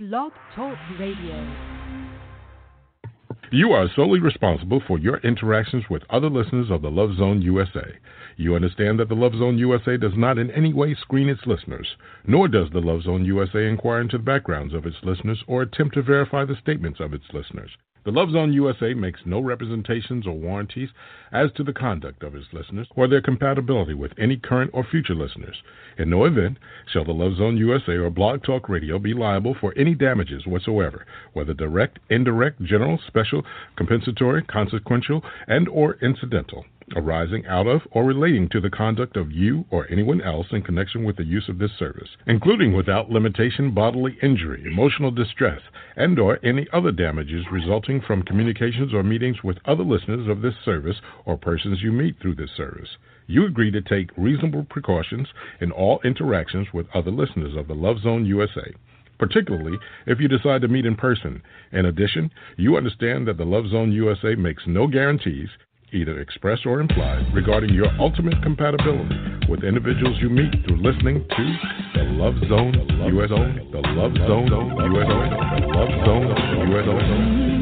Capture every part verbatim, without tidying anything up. Blog Talk Radio. You are solely responsible for your interactions with other listeners of The Love Zone U S A. You understand that The Love Zone U S A does not in any way screen its listeners, nor does The Love Zone U S A inquire into the backgrounds of its listeners or attempt to verify the statements of its listeners. The Love Zone U S A makes no representations or warranties as to the conduct of its listeners or their compatibility with any current or future listeners. In no event shall the Love Zone U S A or Blog Talk Radio be liable for any damages whatsoever, whether direct, indirect, general, special, compensatory, consequential, and or incidental, arising out of or relating to the conduct of you or anyone else in connection with the use of this service, including without limitation bodily injury, emotional distress, and or any other damages resulting from communications or meetings with other listeners of this service or persons you meet through this service. You agree to take reasonable precautions in all interactions with other listeners of the Love Zone U S A, particularly if you decide to meet in person. In addition, you understand that the Love Zone U S A makes no guarantees, either expressed or implied, regarding your ultimate compatibility with individuals you meet through listening to The Love Zone U S A, The Love Zone U S A, The Love Zone U S A.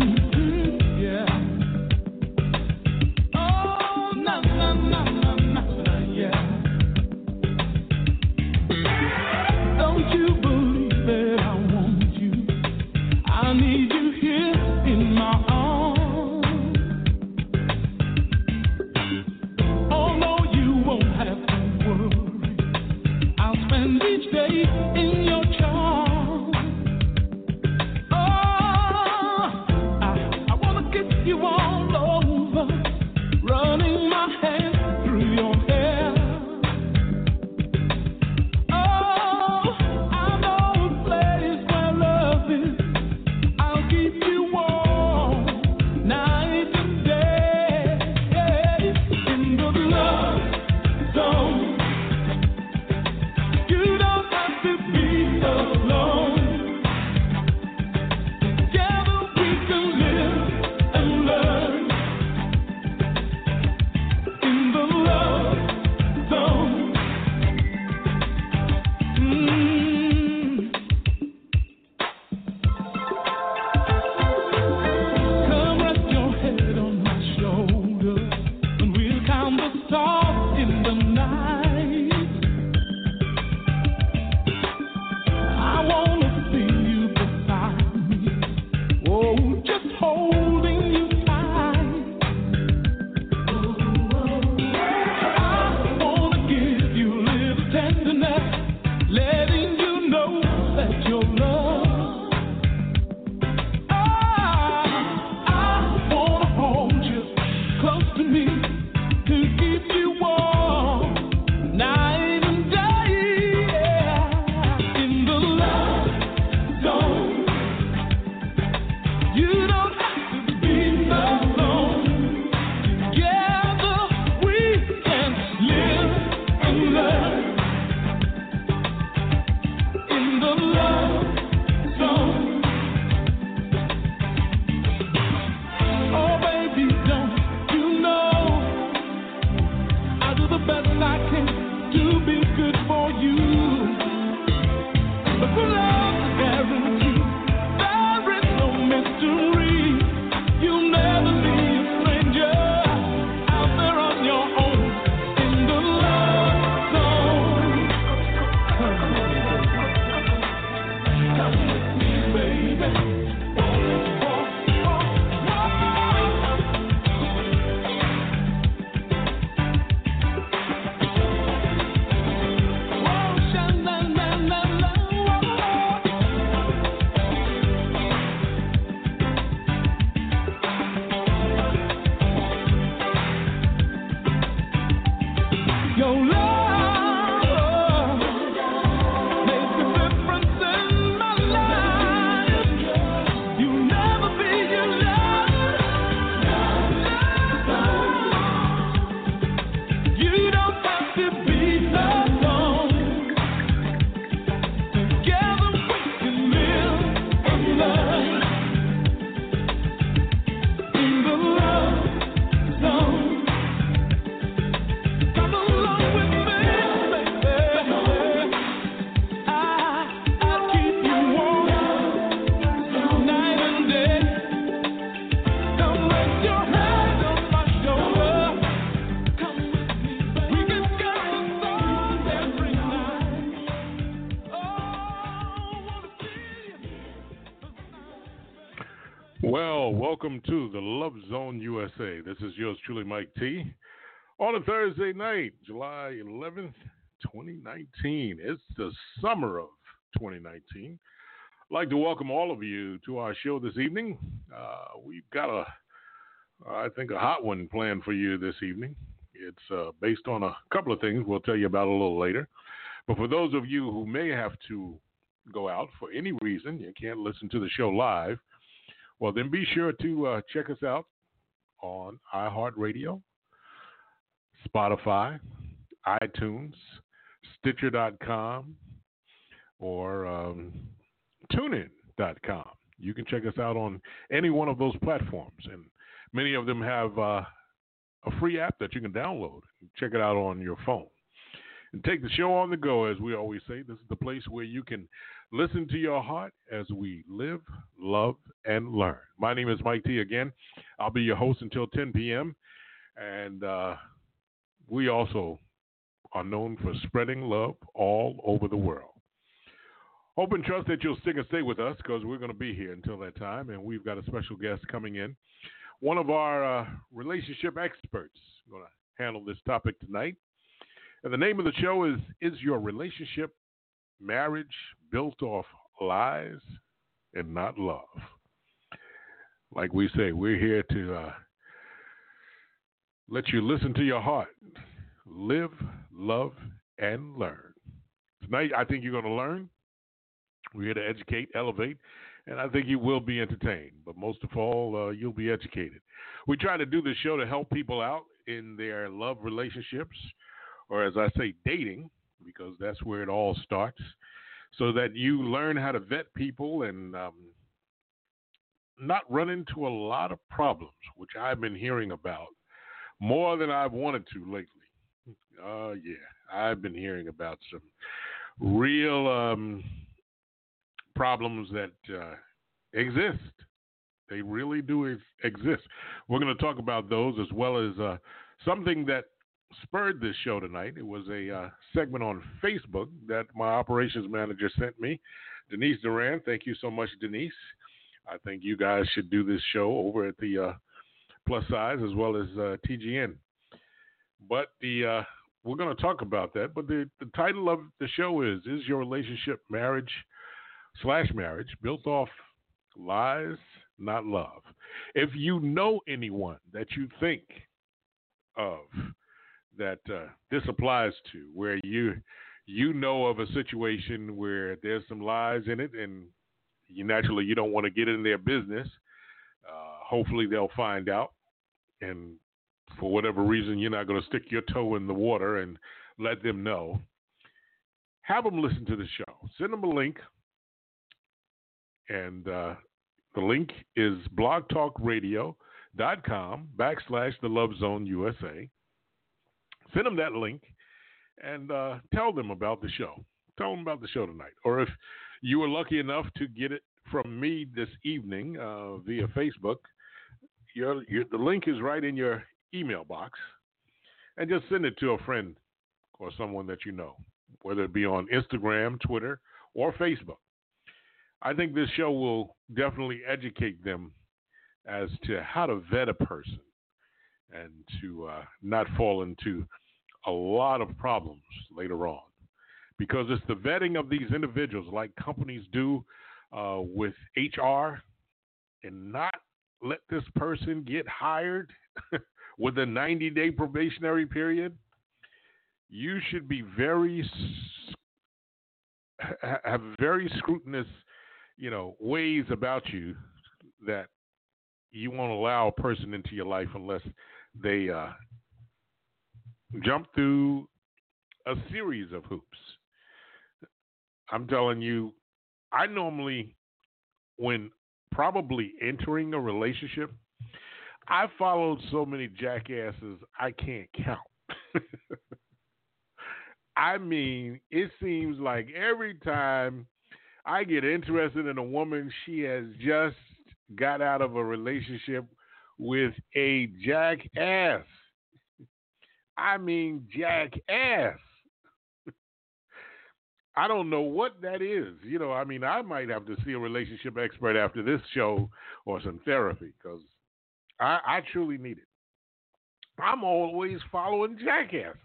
I won't Well, welcome to the Love Zone U S A. This is yours truly, Mike T. On a Thursday night, July eleventh, twenty nineteen. It's the summer of twenty nineteen. I'd like to welcome all of you to our show this evening. Uh, we've got, a, I think, a hot one planned for you this evening. It's uh, based on a couple of things we'll tell you about a little later. But for those of you who may have to go out for any reason, you can't listen to the show live, well, then be sure to uh, check us out on iHeartRadio, Spotify, iTunes, Stitcher dot com, or um, TuneIn dot com. You can check us out on any one of those platforms, and many of them have uh, a free app that you can download and check it out on your phone. And take the show on the go, as we always say. This is the place where you can listen to your heart as we live, love, and learn. My name is Mike T. Again, I'll be your host until ten p.m. And uh, we also are known for spreading love all over the world. Hope and trust that you'll stick and stay with us, because we're going to be here until that time. And we've got a special guest coming in. One of our uh, relationship experts is going to handle this topic tonight. And the name of the show is, Is Your Relationship Marriage Built Off Lies and Not Love? Like we say, we're here to uh, let you listen to your heart, live, love, and learn. Tonight, I think you're going to learn. We're here to educate, elevate, and I think you will be entertained. But most of all, uh, you'll be educated. We try to do this show to help people out in their love relationships, or as I say, dating, because that's where it all starts, so that you learn how to vet people and um, not run into a lot of problems, which I've been hearing about more than I've wanted to lately. Oh, uh, yeah, I've been hearing about some real um, problems that uh, exist. They really do ex- exist. We're going to talk about those, as well as uh, something that spurred this show tonight. It was a uh, segment on Facebook that my operations manager sent me, Denise Duran. Thank you so much, Denise. I think you guys should do this show over at the uh, Plus Size, as well as uh, T G N. But the uh, we're going to talk about that. But the, the title of the show is, Is Your Relationship Marriage slash Marriage Built Off Lies, Not Love? If you know anyone that you think of that uh, this applies to, where you you know of a situation where there's some lies in it, and you naturally you don't want to get in their business. Uh, hopefully they'll find out, and for whatever reason you're not going to stick your toe in the water and let them know. Have them listen to the show. Send them a link, and uh, the link is blogtalkradio.com backslash the Love Zone USA. Send them that link and uh, tell them about the show. Tell them about the show tonight. Or if you were lucky enough to get it from me this evening uh, via Facebook, your, your, the link is right in your email box. And just send it to a friend or someone that you know, whether it be on Instagram, Twitter, or Facebook. I think this show will definitely educate them as to how to vet a person, and to uh, not fall into a lot of problems later on, because it's the vetting of these individuals, like companies do uh, with H R, and not let this person get hired with a ninety-day probationary period. You should be very have very scrutinous, you know, ways about you that you won't allow a person into your life unless they uh, jump through a series of hoops. I'm telling you, I normally, when probably entering a relationship, I followed so many jackasses, I can't count. I mean, it seems like every time I get interested in a woman, she has just got out of a relationship with a jackass. I mean, jackass. I don't know what that is. You know, I mean, I might have to see a relationship expert after this show or some therapy, because I, I truly need it. I'm always following jackasses.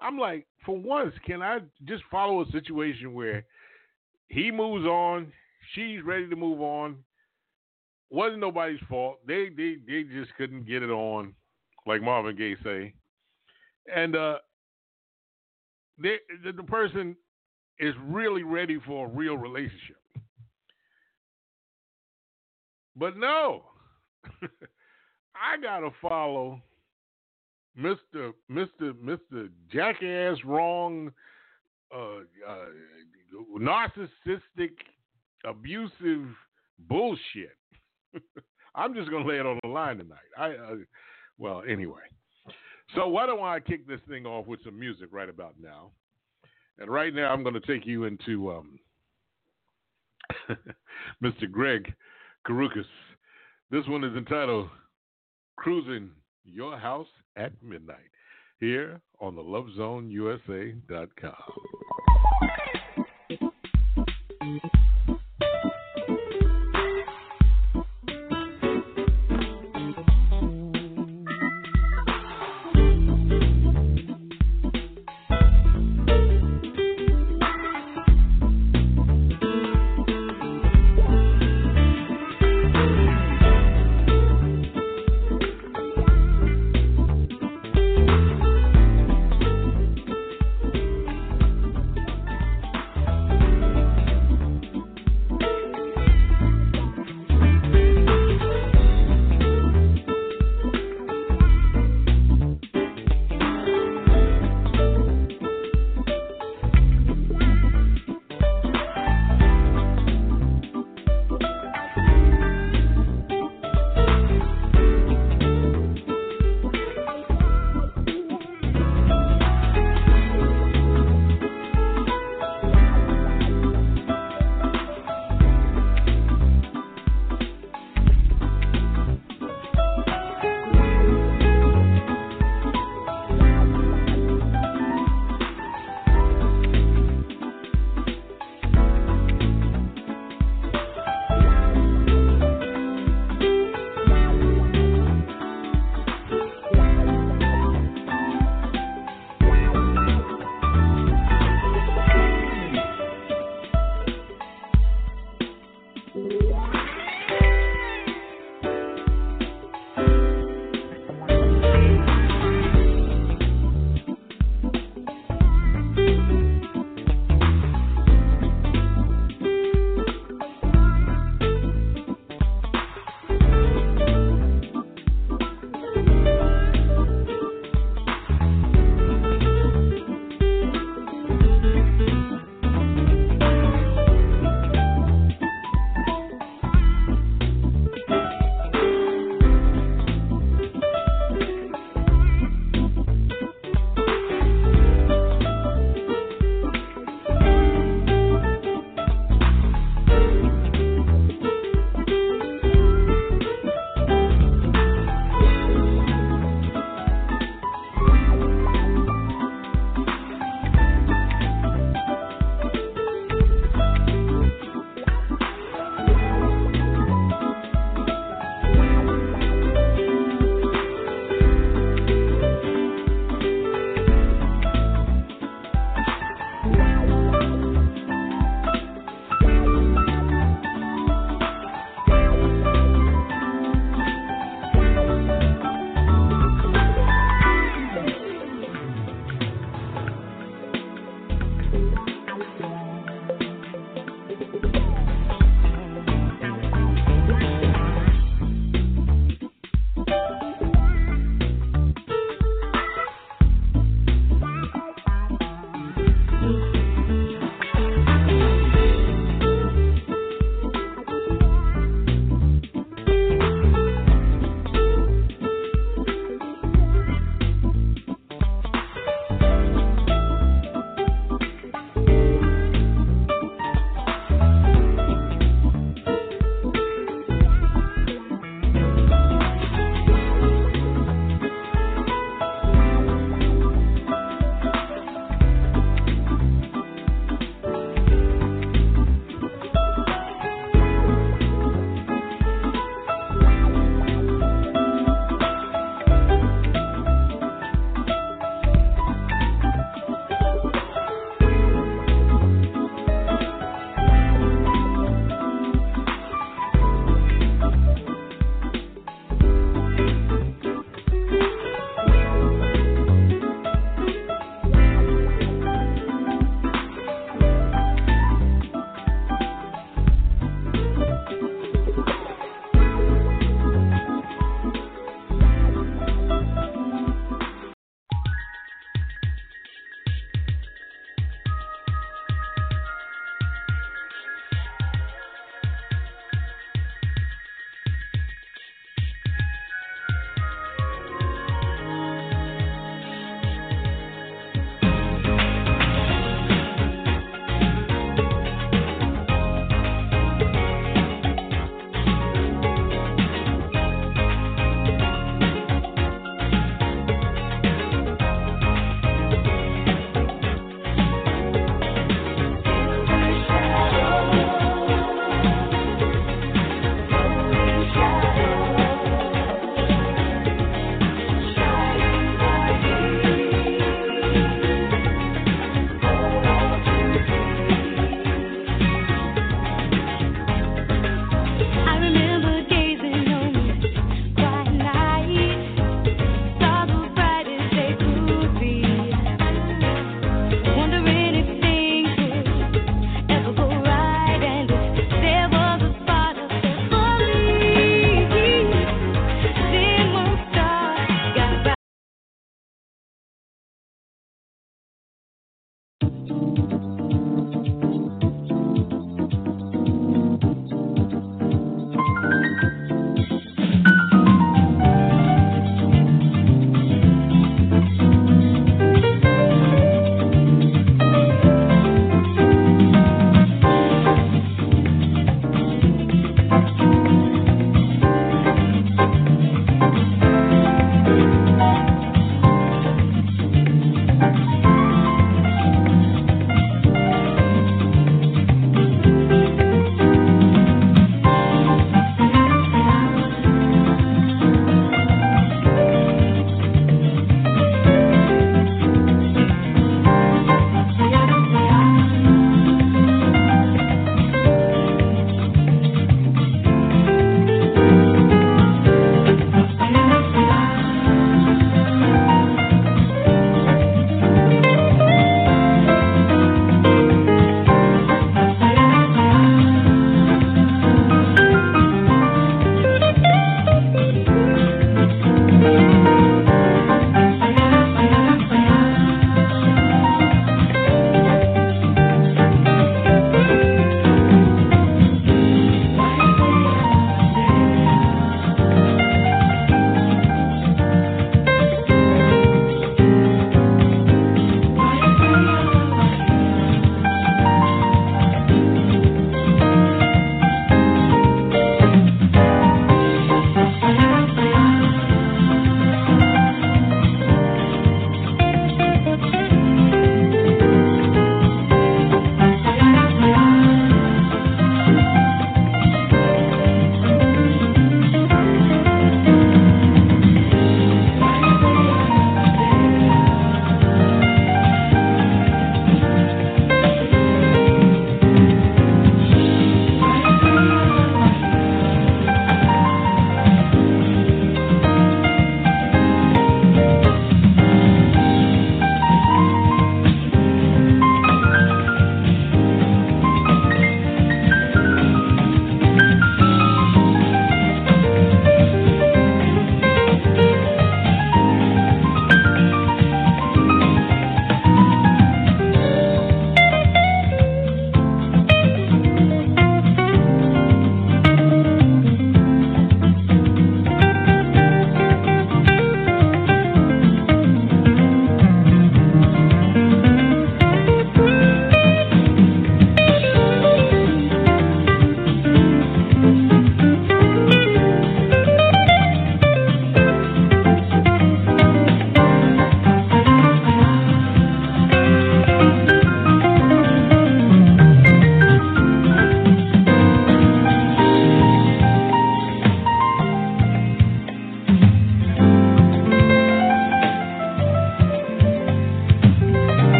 I'm like, for once, can I just follow a situation where he moves on, she's ready to move on, wasn't nobody's fault. They they, they just couldn't get it on, like Marvin Gaye say. And uh, they, the, the person is really ready for a real relationship. But no, I gotta follow Mister Mister Mister Jackass wrong, uh, uh, narcissistic, abusive bullshit. I'm just gonna lay it on the line tonight. I uh, well anyway. So why don't I kick this thing off with some music right about now? And right now I'm going to take you into um, Mister Greg Karukas. This one is entitled Cruising Your House at Midnight, here on the love zone U S A dot com.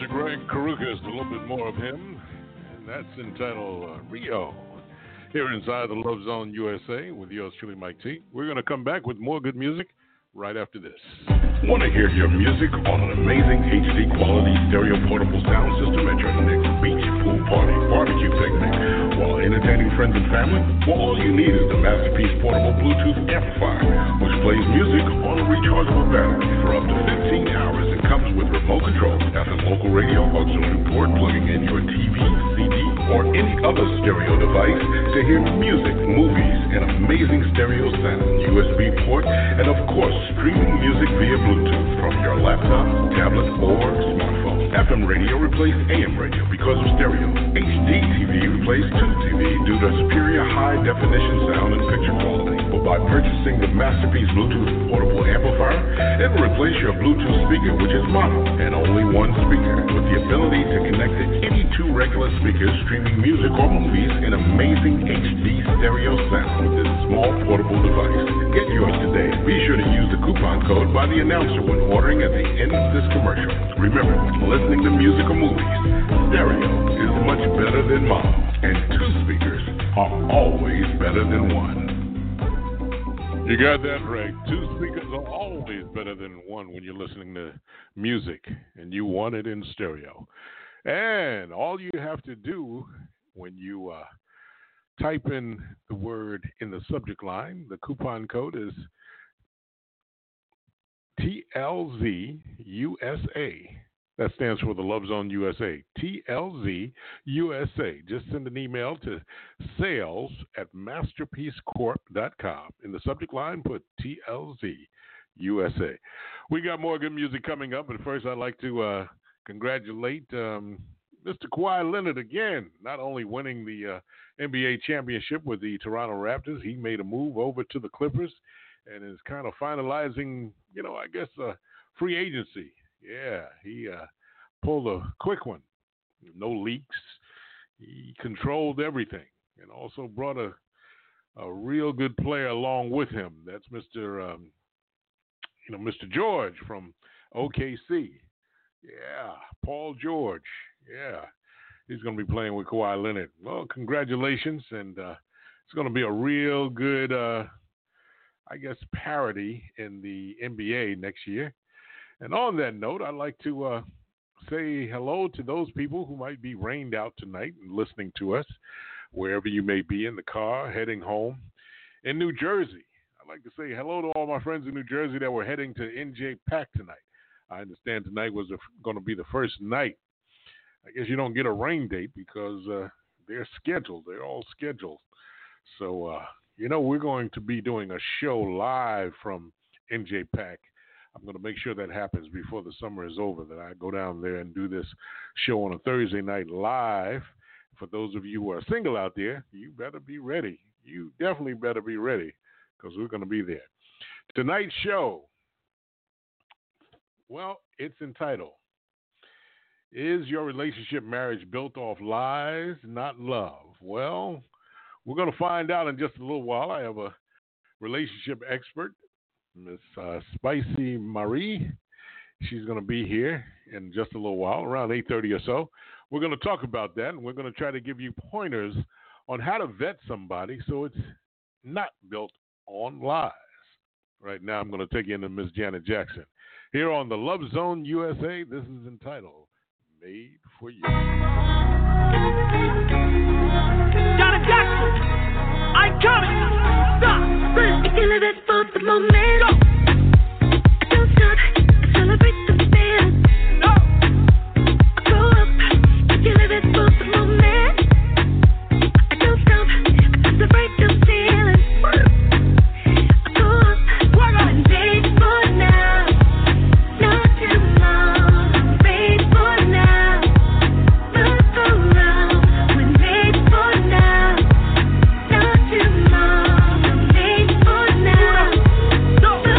Mister Greg Karukas, a little bit more of him, and that's entitled uh, Rio. Here inside the Love Zone U S A with yours truly, Mike T. We're going to come back with more good music right after this. Want to hear your music on an amazing H D quality stereo portable sound system at your next beach, pool party, barbecue picnic while entertaining friends and family? Well, all you need is the Masterpiece Portable Bluetooth amplifier, which plays music on a rechargeable battery for up to fifteen hours and comes with remote control, F M local radio, auxiliary port, plugging in your T V, C D, or any other stereo device to hear music, movies, and amazing stereo sound, U S B port, and of course, streaming music via Bluetooth from your laptop, tablet, or smartphone. F M radio replaced A M radio because of stereo. H D T V replaced tube T V due to superior high-definition sound and picture quality. But by purchasing the Masterpiece Bluetooth portable amplifier, it will replace your Bluetooth speaker, which is mono, and only one speaker, with the ability to connect to any two regular speakers streaming music or movies in amazing H D stereo sound with this small portable device. Get yours today. Be sure to use the coupon code by the announcer when ordering at the end of this commercial. Remember, listening to music or movies, stereo is much better than mono, and two speakers are always better than one. You got that right. Two speakers are always better than one when you're listening to music, and you want it in stereo. And all you have to do when you uh, type in the word in the subject line, the coupon code is T L Z U S A. That stands for the Love Zone U S A. T L Z U S A. Just send an email to sales at masterpiece corp dot com. In the subject line, put T L Z U S A. We got more good music coming up, but first I'd like to uh, congratulate um, Mister Kawhi Leonard again, not only winning the uh, N B A championship with the Toronto Raptors, he made a move over to the Clippers and is kind of finalizing, you know, I guess, uh, free agency. Yeah, he uh, pulled a quick one. No leaks. He controlled everything and also brought a a real good player along with him. That's Mister Um, you know, Mister George from O K C. Yeah, Paul George. Yeah, he's going to be playing with Kawhi Leonard. Well, congratulations, and uh, it's going to be a real good Uh, I guess, parity in the N B A next year. And on that note, I'd like to uh, say hello to those people who might be rained out tonight and listening to us, wherever you may be in the car, heading home. In New Jersey, I'd like to say hello to all my friends in New Jersey that were heading to N J PAC tonight. I understand tonight was going to be the first night. I guess you don't get a rain date because uh, they're scheduled. They're all scheduled. So, uh, You know, we're going to be doing a show live from N J PAC. I'm going to make sure that happens before the summer is over, that I go down there and do this show on a Thursday night live. For those of you who are single out there, you better be ready. You definitely better be ready because we're going to be there. Tonight's show, well, it's entitled, Is Your Relationship Marriage Built Off Lies, Not Love? Well, we're going to find out in just a little while. I have a relationship expert, Miss uh, Spicy Mari. She's going to be here in just a little while, around eight thirty or so. We're going to talk about that, and we're going to try to give you pointers on how to vet somebody so it's not built on lies. Right now, I'm going to take you into Miss Janet Jackson. Here on the Love Zone U S A, this is entitled Made for You. Jackson, iconic, stop, but I can't live it for the moment. Don't stop, celebrate the feeling. No, I grow up, I can't live it for the moment. I don't stop, I celebrate the feeling. I grow up, I'm made for now, not tomorrow. I'm made for now, look around. We're made for now. Not too long, I'm made for now. No,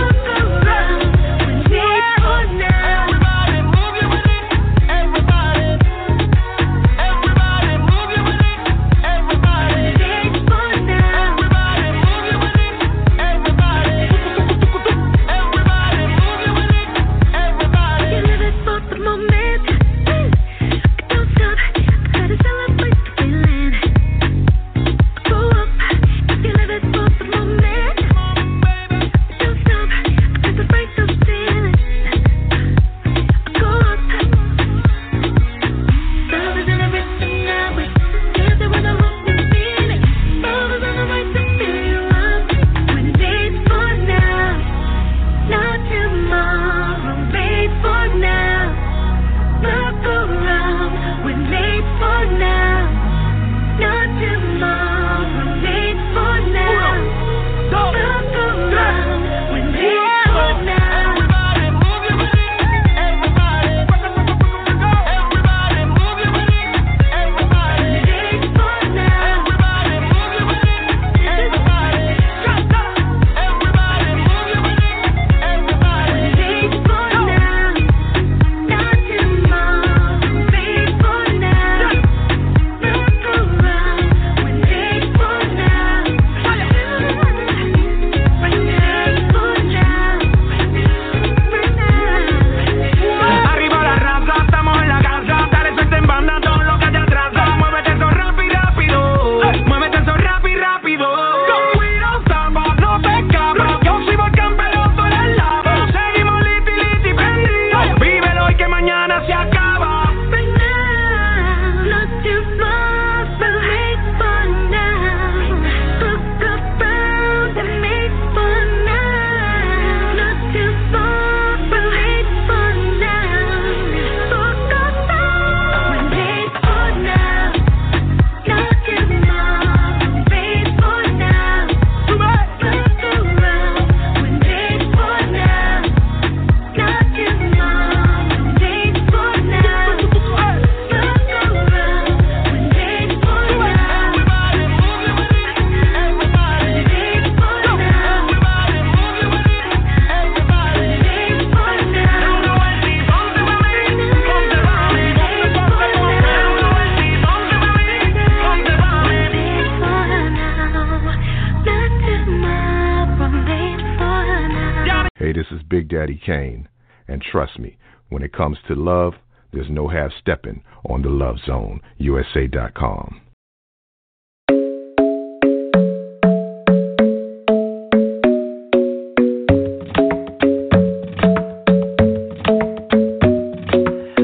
Hey, this is Big Daddy Kane. And trust me, when it comes to love, there's no half-stepping on the love zone U S A dot com.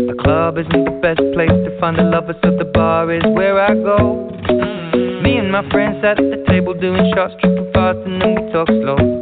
A club isn't the best place to find a lover, so the bar is where I go. Me and my friends sat at the table doing shots, tripping fast, and then we talk slow.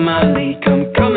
my lead. Come, come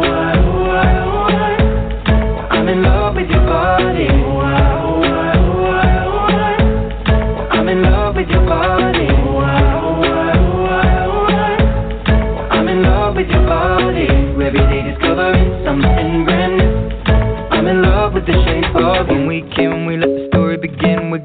I, oh, I, oh, I. Well, I'm in love with your body. Oh, I, oh, I, oh, I, oh, I. Well, I'm in love with your body. One weekend we let the story begin. We're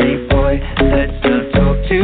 Let's not talk too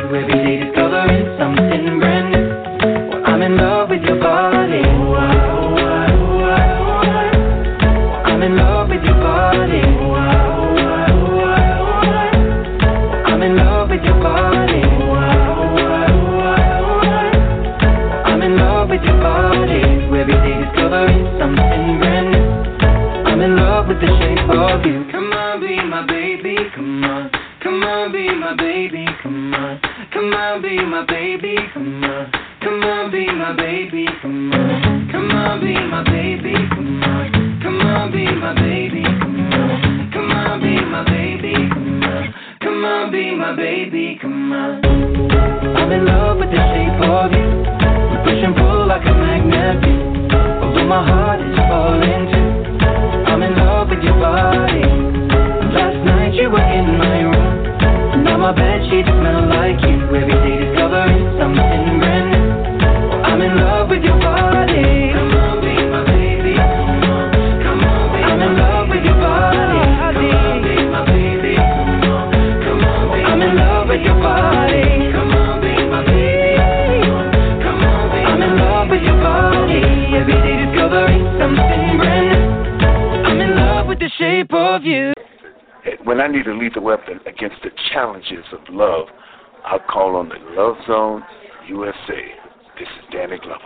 Every day discovering something brand new. Well, I'm in love with your body. Come on, be my baby, come on. Come on, be my baby, come on. Come on, be my baby, come on. Come on, be my baby, come on. Come on, be my baby, come on. Come on, be my baby, come on. Come on, be my baby, come on. Come on, be my baby, come on. I'm in love with the shape of you. We push and pull like a magnet do. Although my heart is falling too, I'm in love with your body. Last night you were in my room, now my bedsheets smell like you. Every day discovering something brand new. Well, I'm in love with your body. Come on, be my baby. Come on, come on, be I'm my in love baby. With your body. Come on, be my baby. Come on, come on, be I'm my in love baby. With your body. Come on, be my baby. Come on, come on, be I'm my in love baby. With your body. Every day discovering something brand new. The shape of you. When I need to lead the weapon against the challenges of love, I'll call on the Love Zone U S A. This is Danny Glover.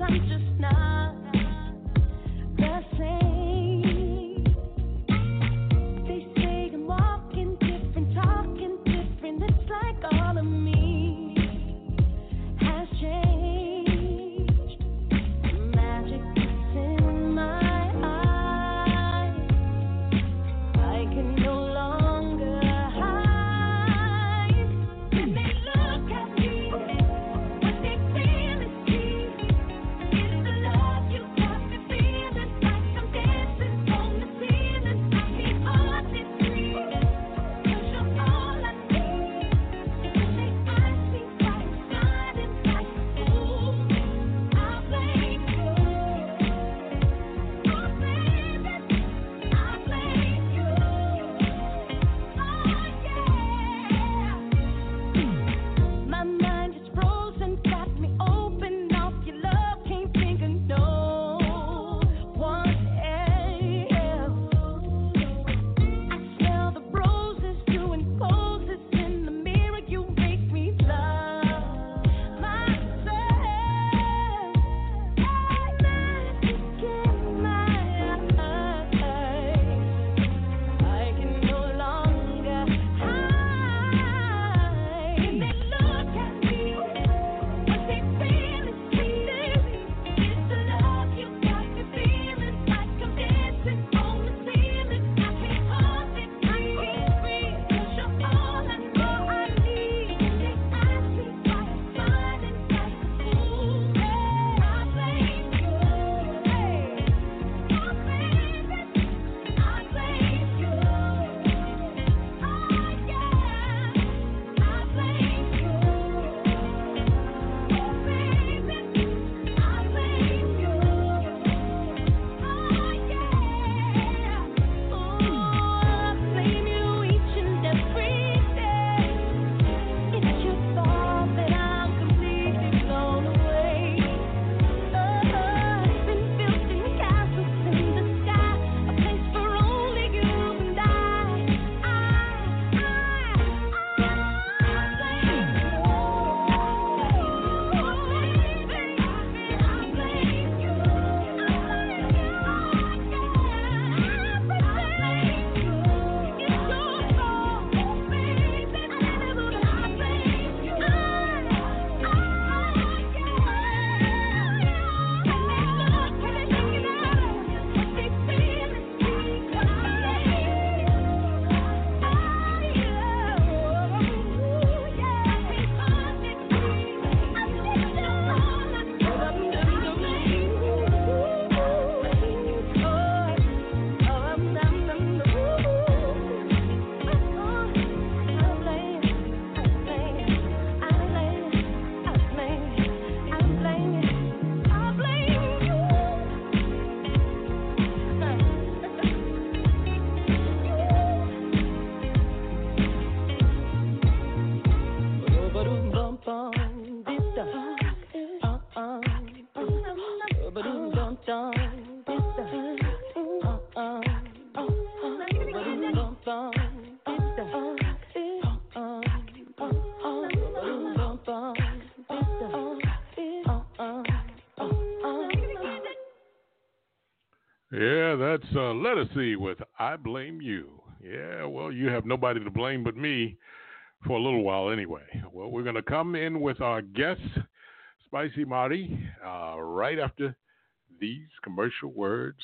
I'm just not the same. Yeah, that's uh, Let Us See with I Blame You. Yeah, well, you have nobody to blame but me for a little while anyway. Well, we're going to come in with our guest, Spicy Mari, uh, right after these commercial words,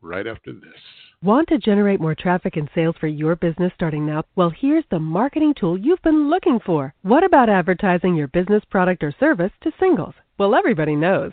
right after this. Want to generate more traffic and sales for your business starting now? Well, here's the marketing tool you've been looking for. What about advertising your business product or service to singles? Well, everybody knows.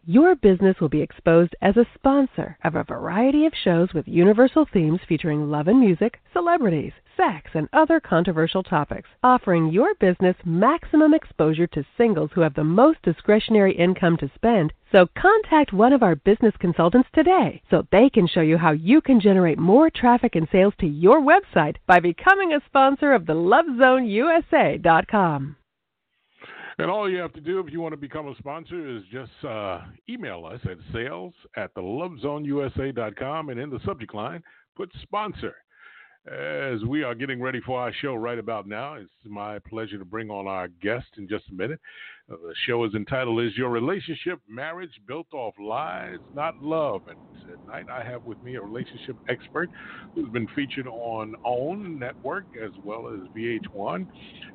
Your business will be exposed as a sponsor of a variety of shows with universal themes featuring love and music, celebrities, sex, and other controversial topics, offering your business maximum exposure to singles who have the most discretionary income to spend. So contact one of our business consultants today so they can show you how you can generate more traffic and sales to your website by becoming a sponsor of the love zone u s a dot com. And all you have to do if you want to become a sponsor is just uh, email us at sales at the love zone u s a dot com and in the subject line, put sponsor. As we are getting ready for our show right about now, it's my pleasure to bring on our guest in just a minute. Uh, the show is entitled, Is Your Relationship Marriage Built Off Lies, Not Love? And tonight I have with me a relationship expert who's been featured on OWN Network as well as V H one,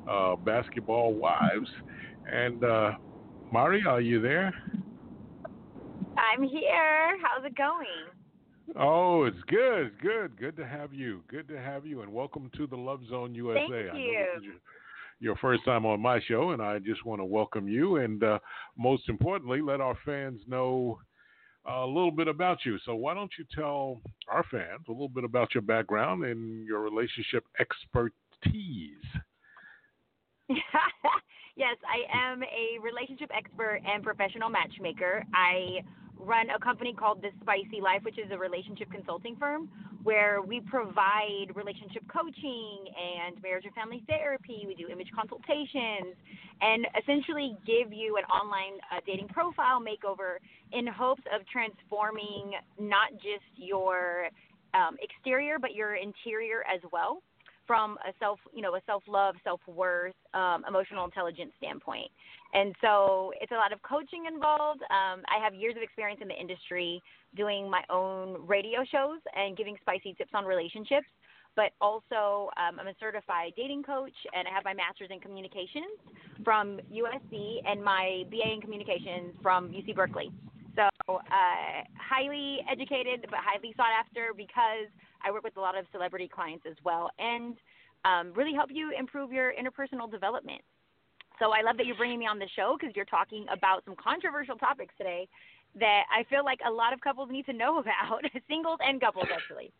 uh, Basketball Wives. And uh, Mari, are you there? I'm here. How's it going? Oh, it's good, good, good to have you, good to have you, and welcome to the Love Zone U S A. Thank you. I know this is your, your first time on my show, and I just want to welcome you, and uh, most importantly, let our fans know a little bit about you. So why don't you tell our fans a little bit about your background and your relationship expertise? Yes, I am a relationship expert and professional matchmaker. I run a company called The Spicy Life, which is a relationship consulting firm where we provide relationship coaching and marriage and family therapy. We do image consultations and essentially give you an online uh, dating profile makeover in hopes of transforming not just your um, exterior, but your interior as well, from a self, you know, a self-love, self-worth, um, emotional intelligence standpoint. And so it's a lot of coaching involved. Um, I have years of experience in the industry doing my own radio shows and giving spicy tips on relationships, but also um, I'm a certified dating coach, and I have my master's in communications from U S C and my B A in communications from U C Berkeley. So uh, highly educated, but highly sought after, because I work with a lot of celebrity clients as well, and um, really help you improve your interpersonal development. So I love that you're bringing me on the show, because you're talking about some controversial topics today that I feel like a lot of couples need to know about, singles and couples, actually.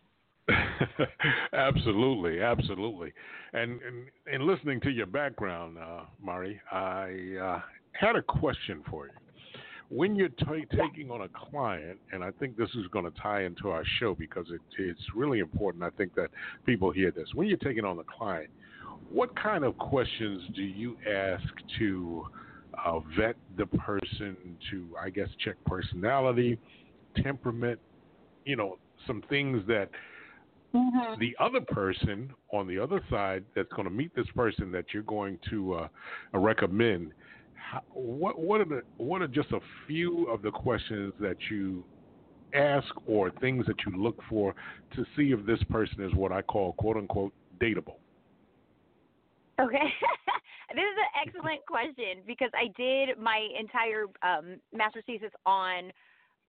Absolutely, absolutely. And in listening to your background, uh, Mari, I uh, had a question for you. When you're t- taking on a client, and I think this is going to tie into our show because it, it's really important, I think, that people hear this. When you're taking on a client, what kind of questions do you ask to uh, vet the person, to, I guess, check personality, temperament, you know, some things that mm-hmm. the other person on the other side that's going to meet this person that you're going to uh, recommend? How, what what are the, what are just a few of the questions that you ask or things that you look for to see if this person is what I call, quote unquote, dateable? Okay. This is an excellent question, because I did my entire um, master's thesis on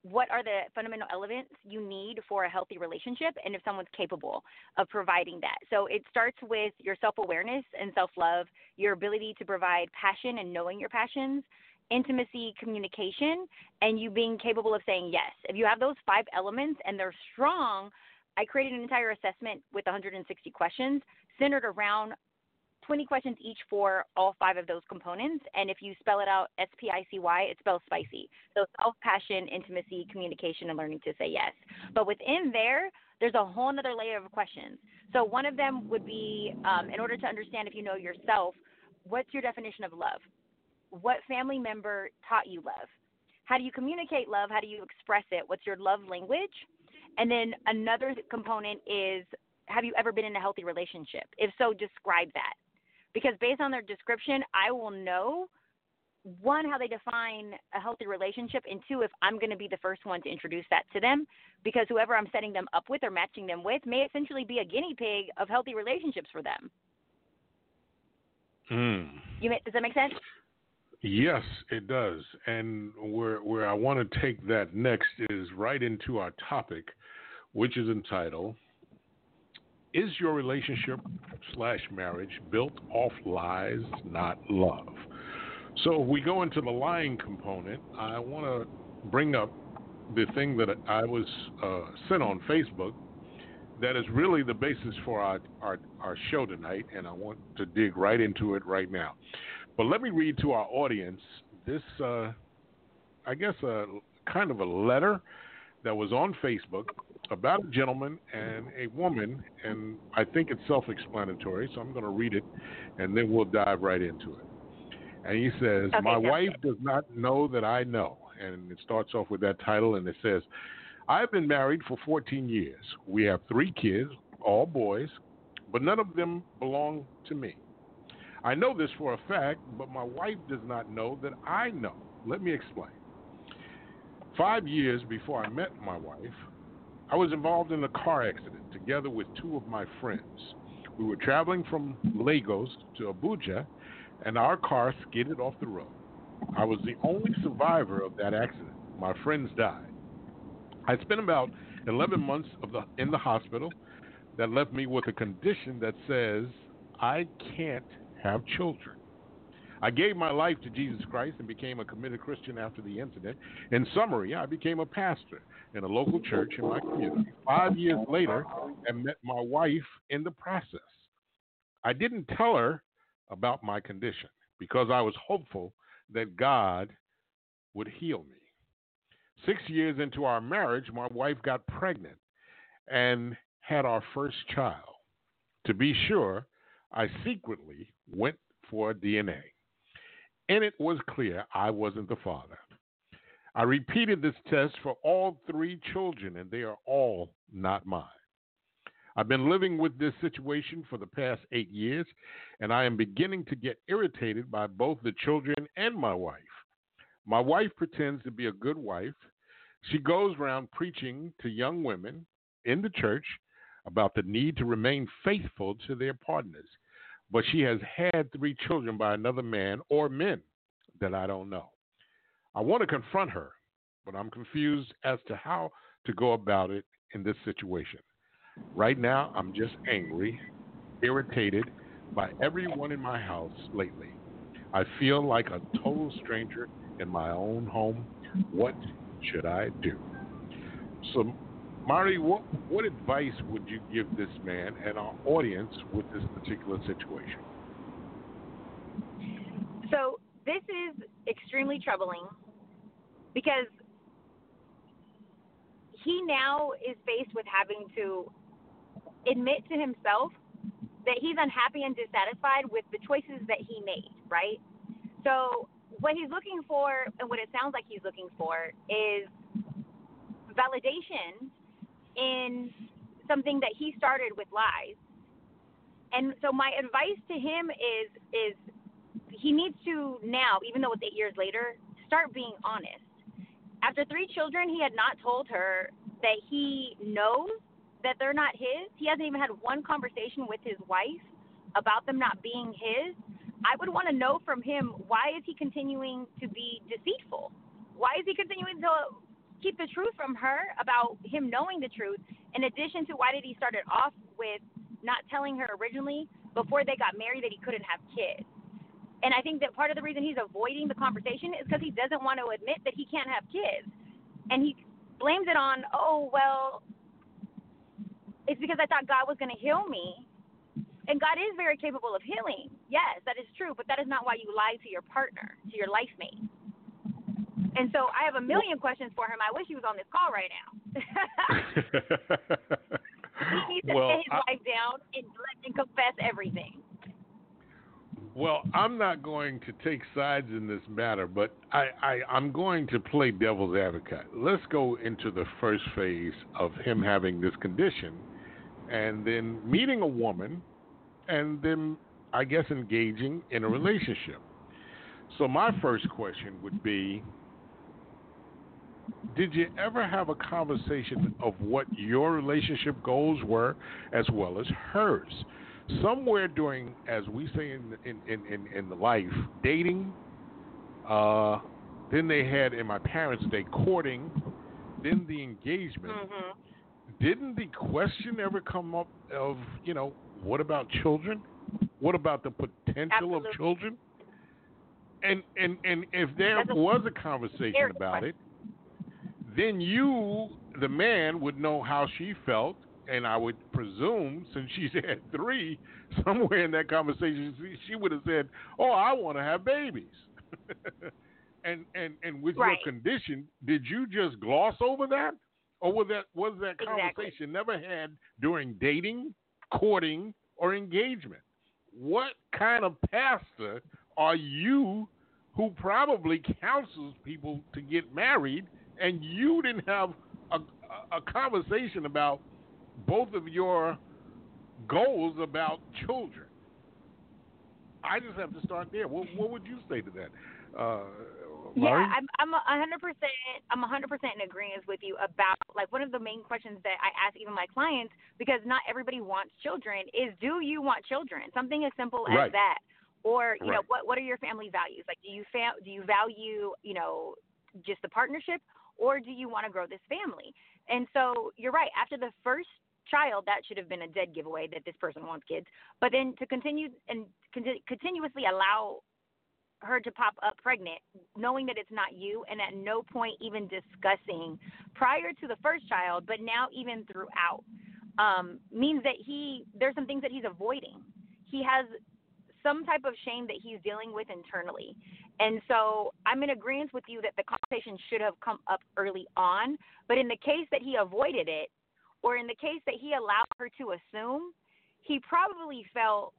what are the fundamental elements you need for a healthy relationship and if someone's capable of providing that. So it starts with your self-awareness and self-love, your ability to provide passion and knowing your passions, intimacy, communication, and you being capable of saying yes. If you have those five elements and they're strong, I created an entire assessment with one hundred sixty questions centered around twenty questions each for all five of those components. And if you spell it out, S P I C Y, it spells spicy. So self-passion, intimacy, communication, and learning to say yes. But within there, there's a whole other layer of questions. So one of them would be, um, in order to understand if you know yourself, what's your definition of love? What family member taught you love? How do you communicate love? How do you express it? What's your love language? And then another component is, have you ever been in a healthy relationship? If so, describe that. Because based on their description, I will know, one, how they define a healthy relationship, and two, if I'm going to be the first one to introduce that to them, because whoever I'm setting them up with or matching them with may essentially be a guinea pig of healthy relationships for them. Mm. You may, does that make sense? Yes, it does. And where where I want to take that next is right into our topic, which is entitled, Is Your Relationship Slash Marriage Built Off Lies, Not Love? So if we go into the lying component, I want to bring up the thing that I was uh, sent on Facebook that is really the basis for our, our, our show tonight, and I want to dig right into it right now. But let me read to our audience this, uh, I guess, a, kind of a letter that was on Facebook about a gentleman and a woman, and I think it's self-explanatory, so I'm going to read it, and then we'll dive right into it. And he says, okay, my yeah. wife does not know that I know. And it starts off with that title, and it says, I've been married for fourteen years. We have three kids, all boys, but none of them belong to me. I know this for a fact, but my wife does not know that I know. Let me explain. Five years before I met my wife, I was involved in a car accident together with two of my friends. We were traveling from Lagos to Abuja, and our car skidded off the road. I was the only survivor of that accident. My friends died. I spent about eleven months of the, in the hospital that left me with a condition that says I can't have children. I gave my life to Jesus Christ and became a committed Christian after the incident. In summary, I became a pastor in a local church in my community. Five years later, I met my wife in the process. I didn't tell her about my condition because I was hopeful that God would heal me. Six years into our marriage, my wife got pregnant and had our first child. To be sure, I secretly went for D N A, and it was clear I wasn't the father. I repeated this test for all three children, and they are all not mine. I've been living with this situation for the past eight years, and I am beginning to get irritated by both the children and my wife. My wife pretends to be a good wife. She goes around preaching to young women in the church about the need to remain faithful to their partners, but she has had three children by another man or men that I don't know. I want to confront her, but I'm confused as to how to go about it in this situation. Right now, I'm just angry, irritated by everyone in my house lately. I feel like a total stranger in my own home. What should I do? So, Mari, what, what advice would you give this man and our audience with this particular situation? So, this is extremely troubling because he now is faced with having to admit to himself that he's unhappy and dissatisfied with the choices that he made, right? So what he's looking for, and what it sounds like he's looking for, is validation in something that he started with lies. And so my advice to him is, is he needs to now, even though it's eight years later, start being honest. After three children, he had not told her that he knows that they're not his. He hasn't even had one conversation with his wife about them not being his. I would want to know from him, why is he continuing to be deceitful? Why is he continuing to keep the truth from her about him knowing the truth, in addition to why did he start it off with not telling her originally before they got married that he couldn't have kids? And I think that part of the reason he's avoiding the conversation is because he doesn't want to admit that he can't have kids. And he blames it on, oh, well, it's because I thought God was going to heal me. And God is very capable of healing. Yes, that is true, but that is not why you lie to your partner, to your life mate. And so I have a million questions for him. I wish he was on this call right now. He needs to well, sit his I- wife down and, and confess everything. Well, I'm not going to take sides in this matter, but I, I, I'm going to play devil's advocate. Let's go into the first phase of him having this condition and then meeting a woman and then, I guess, engaging in a relationship. So my first question would be, did you ever have a conversation of what your relationship goals were as well as hers? Somewhere during, as we say in in, in, in the life, dating, uh, then they had, in my parents' day, courting, then the engagement. Mm-hmm. Didn't the question ever come up of, you know, what about children? What about the potential Absolutely. Of children? And, and, and if there was a conversation about it, then you, the man, would know how she felt. And I would presume, since she's had three, somewhere in that conversation, she would have said, "Oh, I want to have babies." and and and with right. your condition, did you just gloss over that, or was that was that conversation exactly. never had during dating, courting, or engagement? What kind of pastor are you, who probably counsels people to get married, and you didn't have a a conversation about both of your goals about children? I just have to start there. What, what would you say to that? Uh, yeah, I'm, I'm one hundred percent I'm one hundred percent in agreement with you about, like, one of the main questions that I ask even my clients, because not everybody wants children, is do you want children? Something as simple as right. that. Or, you right. know, what what are your family values? Like, do you fa- do you value, you know, just the partnership, or do you want to grow this family? And so you're right. After the first child, that should have been a dead giveaway that this person wants kids. But then to continue and conti- continuously allow her to pop up pregnant, knowing that it's not you, and at no point even discussing prior to the first child, but now even throughout, um, means that he there's some things that he's avoiding. He has some type of shame that he's dealing with internally. And so I'm in agreement with you that the conversation should have come up early on, but in the case that he avoided it, or in the case that he allowed her to assume, he probably felt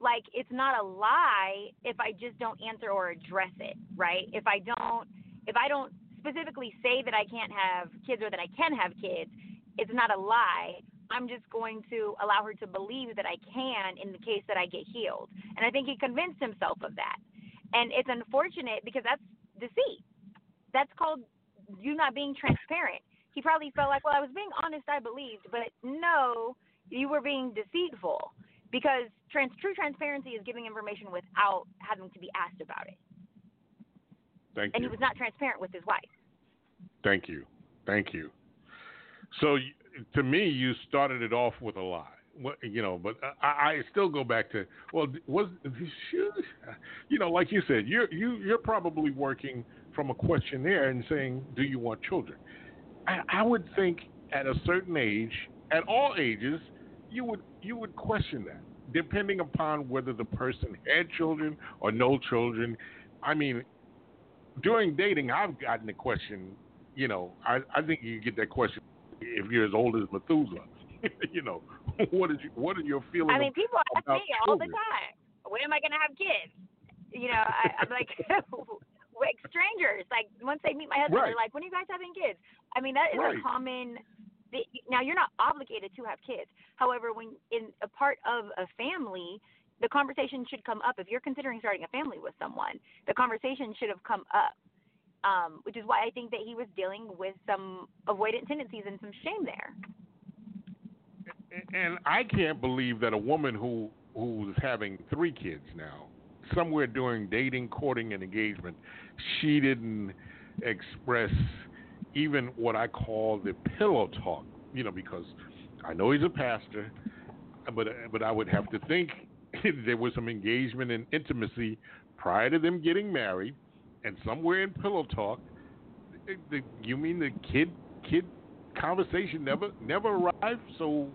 like it's not a lie if I just don't answer or address it, right? If I don't, if I don't specifically say that I can't have kids or that I can have kids, it's not a lie. I'm just going to allow her to believe that I can in the case that I get healed. And I think he convinced himself of that. And it's unfortunate because that's deceit. That's called you not being transparent. He probably felt like, well, I was being honest, I believed. But no, you were being deceitful, because trans- true transparency is giving information without having to be asked about it. Thank you. And he was not transparent with his wife. Thank you. Thank you. So to me, you started it off with a lie. What, you know, but I, I still go back to, well, was you know, like you said, you're you, you're probably working from a questionnaire and saying, do you want children? I, I would think at a certain age, at all ages, you would you would question that, depending upon whether the person had children or no children. I mean, during dating, I've gotten the question. You know, I, I think you get that question if you're as old as Methuselah. You know, what is you, what are your feelings? I mean, people ask me all the time, when am I going to have kids? You know, I, I'm like, like strangers. Like, once they meet my husband, right. they're like, when are you guys having kids? I mean, that is right. a common. Now, you're not obligated to have kids. However, when in a part of a family, the conversation should come up. If you're considering starting a family with someone, the conversation should have come up, um, which is why I think that he was dealing with some avoidant tendencies and some shame there. And I can't believe that a woman who who's having three kids now, somewhere during dating, courting, and engagement, she didn't express even what I call the pillow talk. You know, because I know he's a pastor, but but I would have to think there was some engagement and intimacy prior to them getting married, and somewhere in pillow talk, the, the, you mean the kid kid conversation never never arrived? So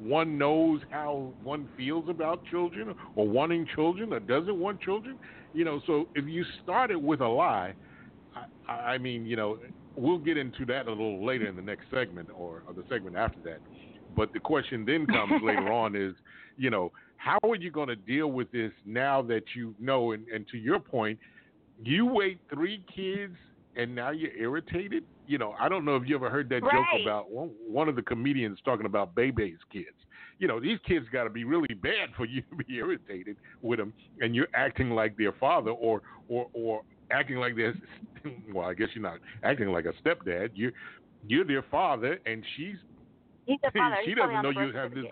one knows how one feels about children, or wanting children, or doesn't want children. You know, so if you started with a lie, I, I mean, you know, we'll get into that a little later in the next segment, or, or the segment after that. But the question then comes later on is, you know, How are you going to deal with this now that you know? And, and to your point, you wait three kids and now you're irritated? You know, I don't know if you ever heard that right. joke about one, one of the comedians talking about Bebe's kids. You know, these kids got to be really bad for you to be irritated with them, and you're acting like their father or or, or acting like their – well, I guess you're not acting like a stepdad. You're, you're their father, and she's He's the father. she He's doesn't know you have this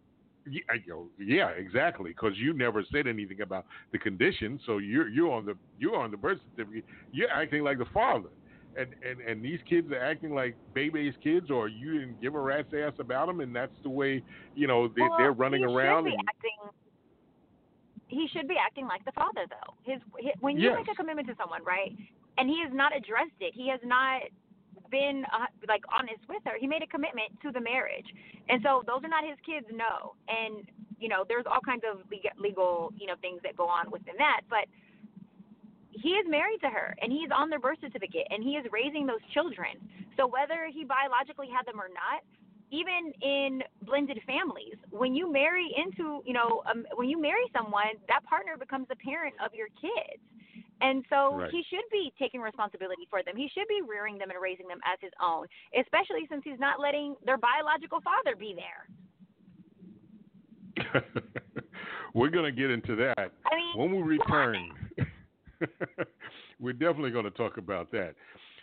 – Yeah, yeah, exactly. Because you never said anything about the condition, so you're you're on the you're on the birth certificate. You're acting like the father, and and, and these kids are acting like Bebe's kids, or you didn't give a rat's ass about them, and that's the way you know they, well, they're running he around. Should be and, acting, he should be acting like the father, though. His, his when you yes. make a commitment to someone, right, and he has not addressed it, he has not been uh, like honest with her. He made a commitment to the marriage, and so those are not his kids. No, and you know there's all kinds of legal, you know, things that go on within that. But he is married to her, and he's on their birth certificate, and he is raising those children. So whether he biologically had them or not, even in blended families, when you marry into, you know, um, when you marry someone, that partner becomes the parent of your kids. And so right. he should be taking responsibility for them. He should be rearing them and raising them as his own, especially since he's not letting their biological father be there. We're going to get into that I mean, when we return. We're definitely going to talk about that.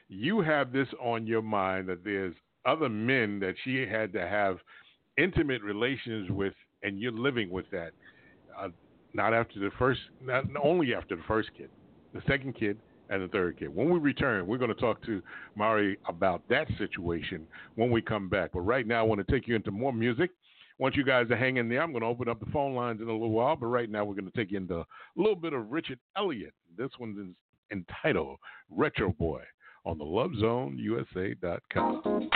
You have this on your mind that there's other men that she had to have intimate relations with, and you're living with that. Uh, not after the first, not only after the first kid. The second kid, and the third kid. When we return, we're going to talk to Mari about that situation when we come back. But right now, I want to take you into more music. I want you guys to hang in there. I'm going to open up the phone lines in a little while, but right now we're going to take you into a little bit of Richard Elliott. This one's entitled Retro Boy on the love zone U S A dot com.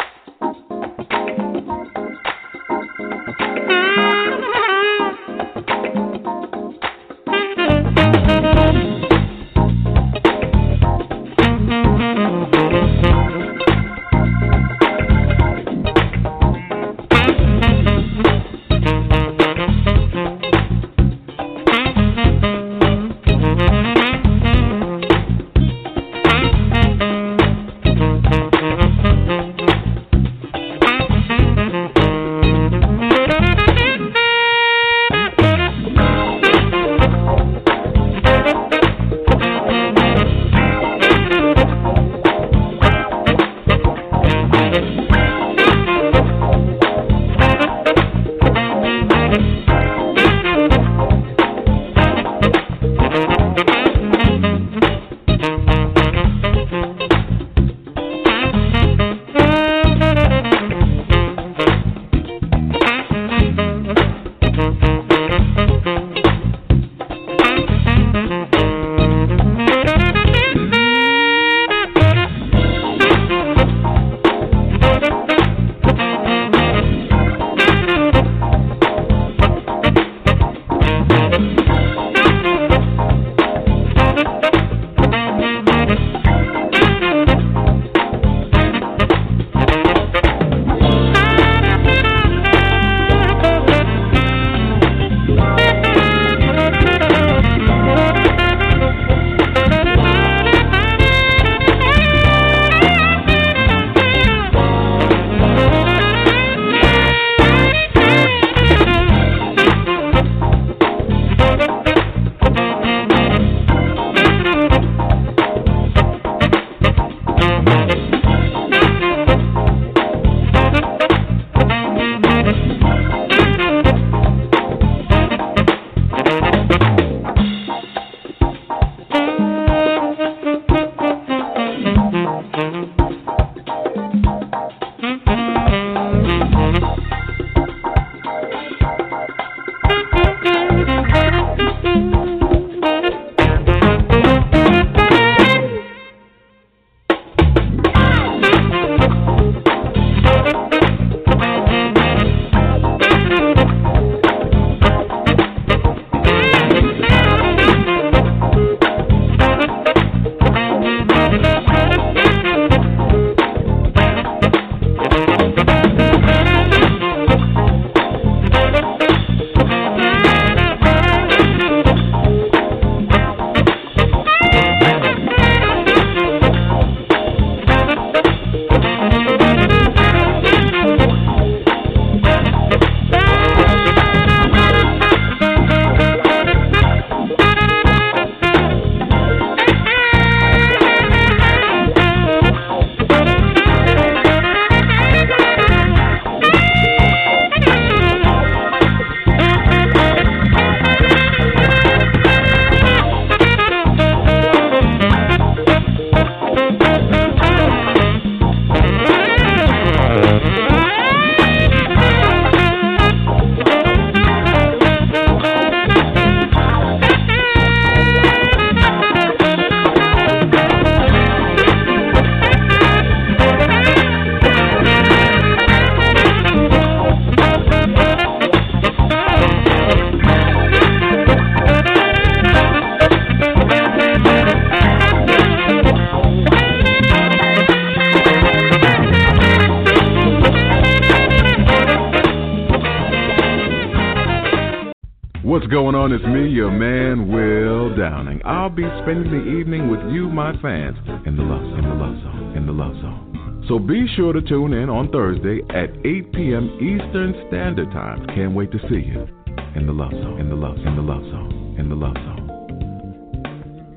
What's going on? It's me, your man, Will Downing. I'll be spending the evening with you, my fans, in the love zone, in the love zone, in the love zone. So be sure to tune in on Thursday at eight p.m. Eastern Standard Time. Can't wait to see you in the love zone, in the love, in the love zone, in the love zone.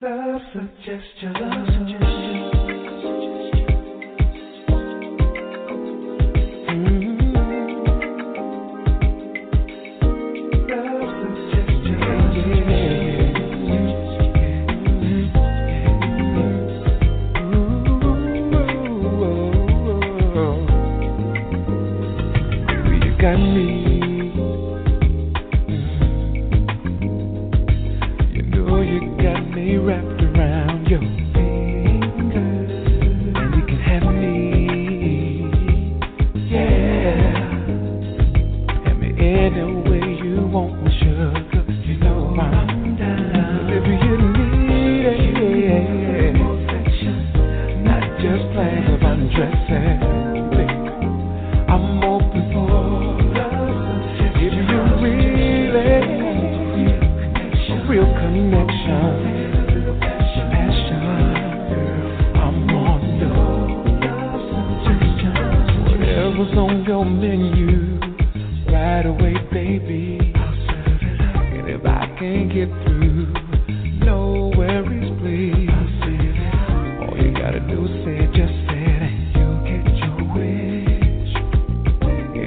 Love suggests your love suggests. Got me. You know you got me wrapped around your fingers, and you can have me, yeah, have me any way you want, my sugar. You know I'm down. If you need it, yeah. Not just playing about dressing. On your menu right away, baby. I'll serve it up. And if I can't get through, no worries, please. I'll serve it up. All you gotta do is say, just say it, and you'll get your wish.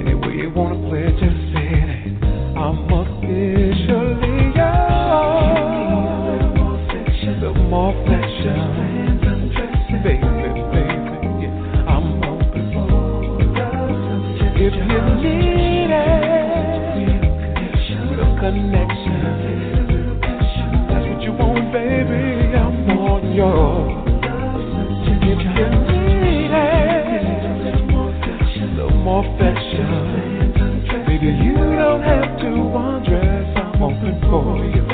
Any way you wanna play it, just say it. I'm officially yours. The more fashion, baby. If you need it, a little connection, that's what you want, baby, I'm on yours. If you need it, a little more affection, baby, you don't have to undress, I'm open for you.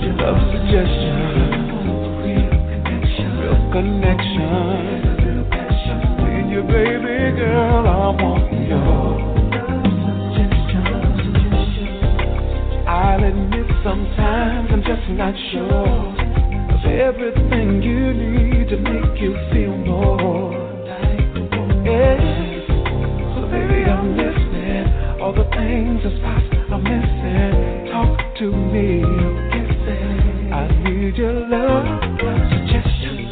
Your love suggestion, real connection, with your baby girl, I'm on. I'll admit sometimes I'm just not sure of everything you need to make you feel more. Yeah. So baby, I'm listening. All the things and spots I'm missing. Talk to me. I need your love suggestions.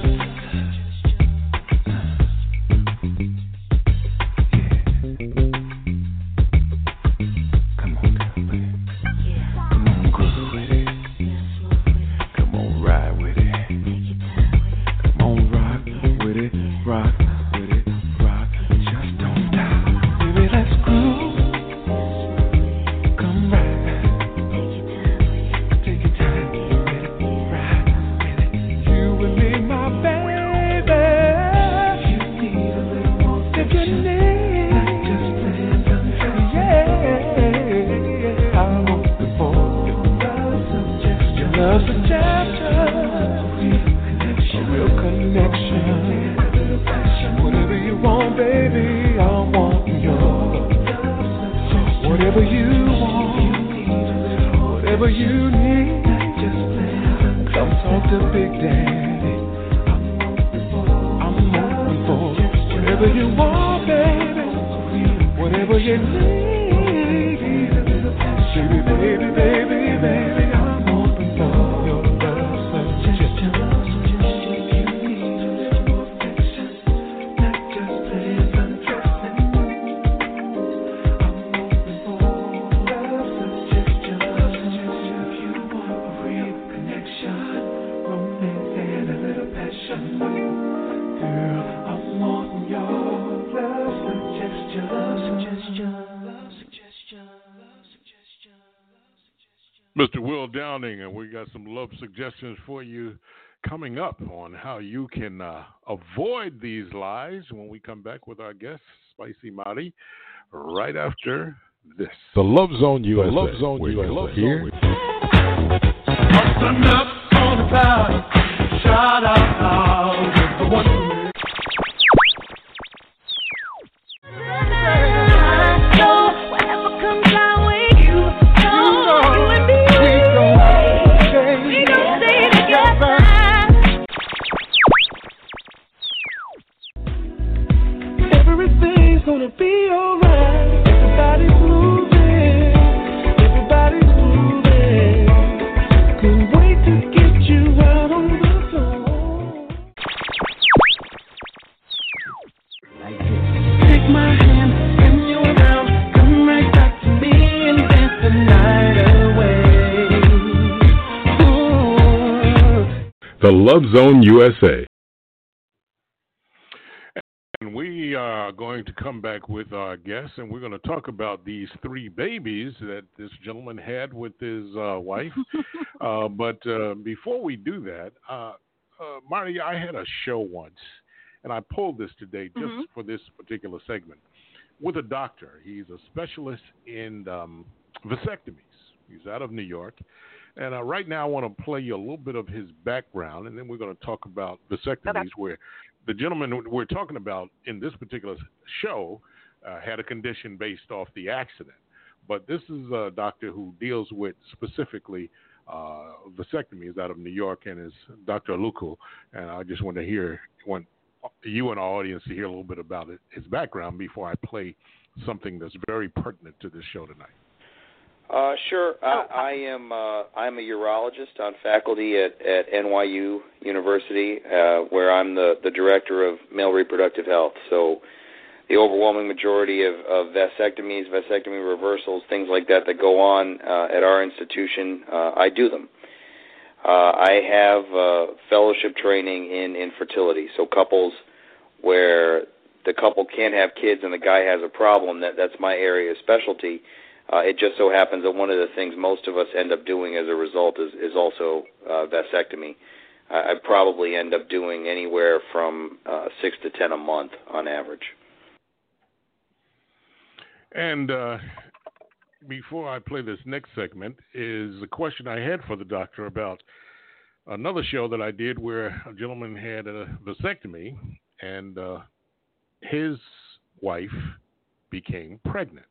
And we got some love suggestions for you coming up on how you can uh, avoid these lies when we come back with our guest, Spicy Mari, right after this. The Love Zone U S A. The Love Zone U S A. Love here. What's enough on the power? Shout out the one. Whatever comes my way, you know. gonna be alright. Everybody's moving, everybody's moving. Couldn't wait to get you out on the floor. Like this. Take my hand, turn you around, come right back to me and dance the night away. Ooh. The Love Zone U S A. We are going to come back with our guests, and we're going to talk about these three babies that this gentleman had with his uh, wife. uh, but uh, before we do that, uh, uh, Mari, I had a show once, and I pulled this today just mm-hmm. for this particular segment, with a doctor. He's a specialist in um, vasectomies. He's out of New York. And uh, right now I want to play you a little bit of his background, and then we're going to talk about vasectomies okay. where the gentleman we're talking about in this particular show uh, had a condition based off the accident. But this is a doctor who deals with specifically uh, vasectomies out of New York, and is Doctor Aluku. And I just want to hear, want you and our audience to hear a little bit about it, his background, before I play something that's very pertinent to this show tonight. Uh, sure. I, I am uh, I'm a urologist on faculty at, at N Y U University, uh, where I'm the, the director of male reproductive health. So the overwhelming majority of, of vasectomies, vasectomy reversals, things like that that go on uh, at our institution, uh, I do them. Uh, I have uh, fellowship training in infertility, so couples where the couple can't have kids and the guy has a problem, that, that's my area of specialty. Uh, it just so happens that one of the things most of us end up doing as a result is, is also uh, vasectomy. I, I probably end up doing anywhere from uh, six to ten a month on average. And uh, before I play this next segment is a question I had for the doctor about another show that I did where a gentleman had a vasectomy and uh, his wife became pregnant.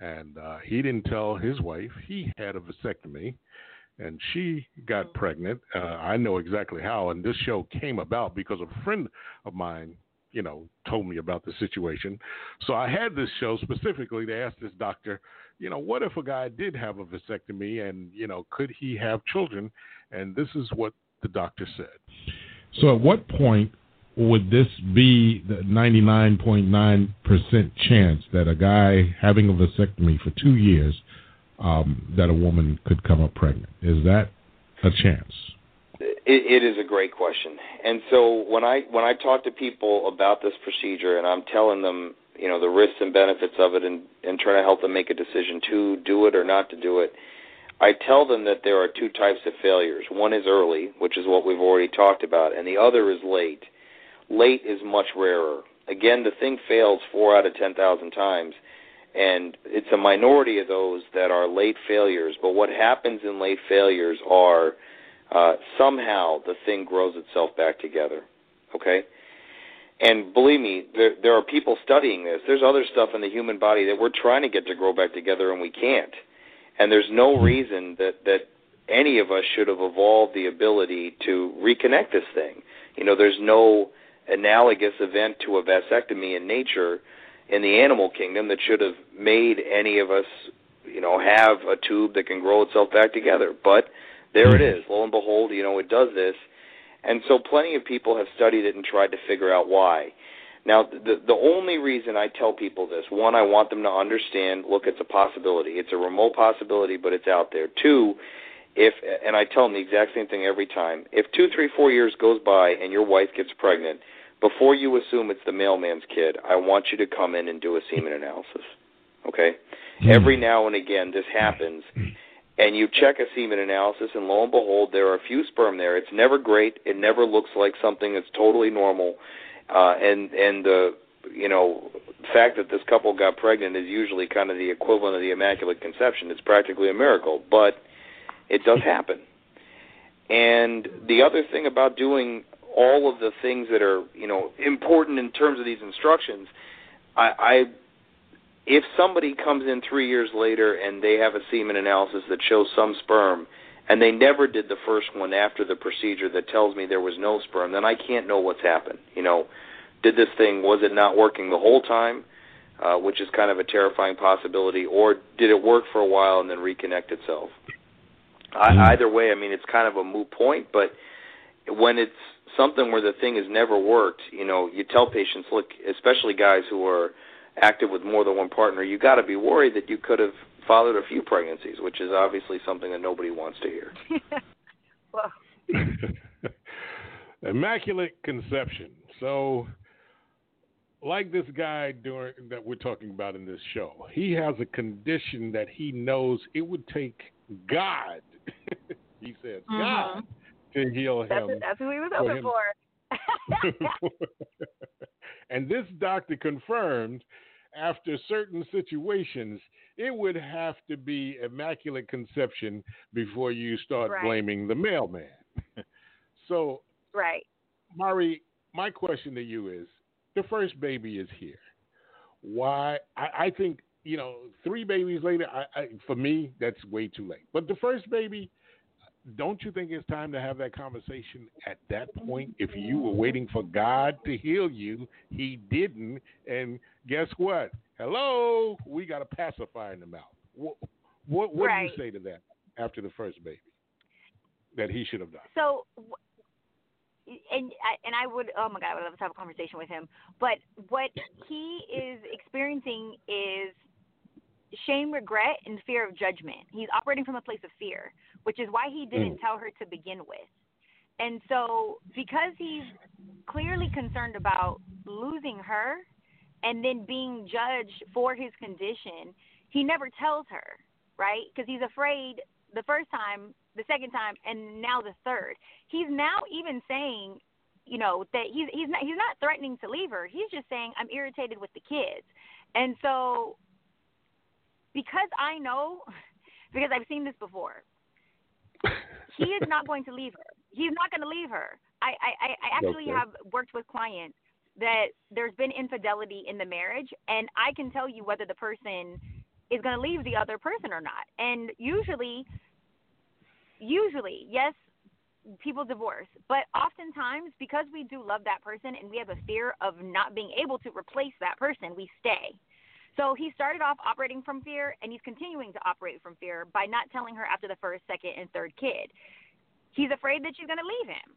And uh, he didn't tell his wife he had a vasectomy, and she got pregnant. Uh, I know exactly how, and this show came about because a friend of mine, you know, told me about the situation. So I had this show specifically to ask this doctor, you know, what if a guy did have a vasectomy and, you know, could he have children? And this is what the doctor said. So at what point would this be the ninety-nine point nine percent chance that a guy having a vasectomy for two years um, that a woman could come up pregnant? Is that a chance? It, it is a great question. And so when I when I talk to people about this procedure and I'm telling them, you know, the risks and benefits of it and, and trying to help them make a decision to do it or not to do it, I tell them that there are two types of failures. One is early, which is what we've already talked about, and the other is late. Late is much rarer. Again, the thing fails four out of ten thousand times, and it's a minority of those that are late failures. But what happens in late failures are uh, somehow the thing grows itself back together, okay? And believe me, there, there are people studying this. There's other stuff in the human body that we're trying to get to grow back together, and we can't. And there's no reason that, that any of us should have evolved the ability to reconnect this thing. You know, there's no analogous event to a vasectomy in nature in the animal kingdom that should have made any of us, you know, have a tube that can grow itself back together. But there it is. Lo and behold, you know, it does this. And so plenty of people have studied it and tried to figure out why. Now, the, the only reason I tell people this, one, I want them to understand, look, it's a possibility. It's a remote possibility, but it's out there. Two, if, and I tell them the exact same thing every time, if two, three, four years goes by and your wife gets pregnant, before you assume it's the mailman's kid, I want you to come in and do a semen analysis, okay? Every now and again this happens, and you check a semen analysis, and lo and behold, there are a few sperm there. It's never great. It never looks like something that's totally normal, uh, and, and the you know, fact that this couple got pregnant is usually kind of the equivalent of the Immaculate Conception. It's practically a miracle, but it does happen. And the other thing about doing all of the things that are, you know, important in terms of these instructions, I, I if somebody comes in three years later and they have a semen analysis that shows some sperm and they never did the first one after the procedure that tells me there was no sperm, then I can't know what's happened. You know, did this thing, was it not working the whole time? uh, which is kind of a terrifying possibility, or did it work for a while and then reconnect itself? Mm-hmm. I, either way, I mean, it's kind of a moot point, but when it's something where the thing has never worked, you know, you tell patients, look, especially guys who are active with more than one partner, you got to be worried that you could have fathered a few pregnancies, which is obviously something that nobody wants to hear. Well. Immaculate conception. So, like this guy during, that we're talking about in this show, he has a condition that he knows it would take God, he says, mm-hmm. God, to heal him. That's, that's what he was hoping for. for. And this doctor confirmed, after certain situations, it would have to be immaculate conception before you start right. blaming the mailman. So, right. Mari, my question to you is, the first baby is here. Why? I, I think, you know, three babies later, I, I, for me, that's way too late. But the first baby, don't you think it's time to have that conversation at that point? If you were waiting for God to heal you, he didn't. And guess what? Hello, we got a pacifier in the mouth. What, what, what right. do you say to that after the first baby that he should have done? So w- And and I would, oh my God, I would love to have a conversation with him. But what he is experiencing is shame, regret, and fear of judgment. He's operating from a place of fear, which is why he didn't mm. tell her to begin with. And so because he's clearly concerned about losing her and then being judged for his condition, he never tells her, right? Because he's afraid the first time, the second time, and now the third. He's now even saying, you know, that he's he's not he's not threatening to leave her. He's just saying, I'm irritated with the kids. And so, because I know, because I've seen this before, he is not going to leave her. He's not going to leave her. I, I, I actually okay. have worked with clients that there's been infidelity in the marriage, and I can tell you whether the person is going to leave the other person or not. And usually, usually, yes, people divorce, but oftentimes because we do love that person and we have a fear of not being able to replace that person, we stay. So he started off operating from fear, and he's continuing to operate from fear by not telling her after the first, second, and third kid. He's afraid that she's going to leave him,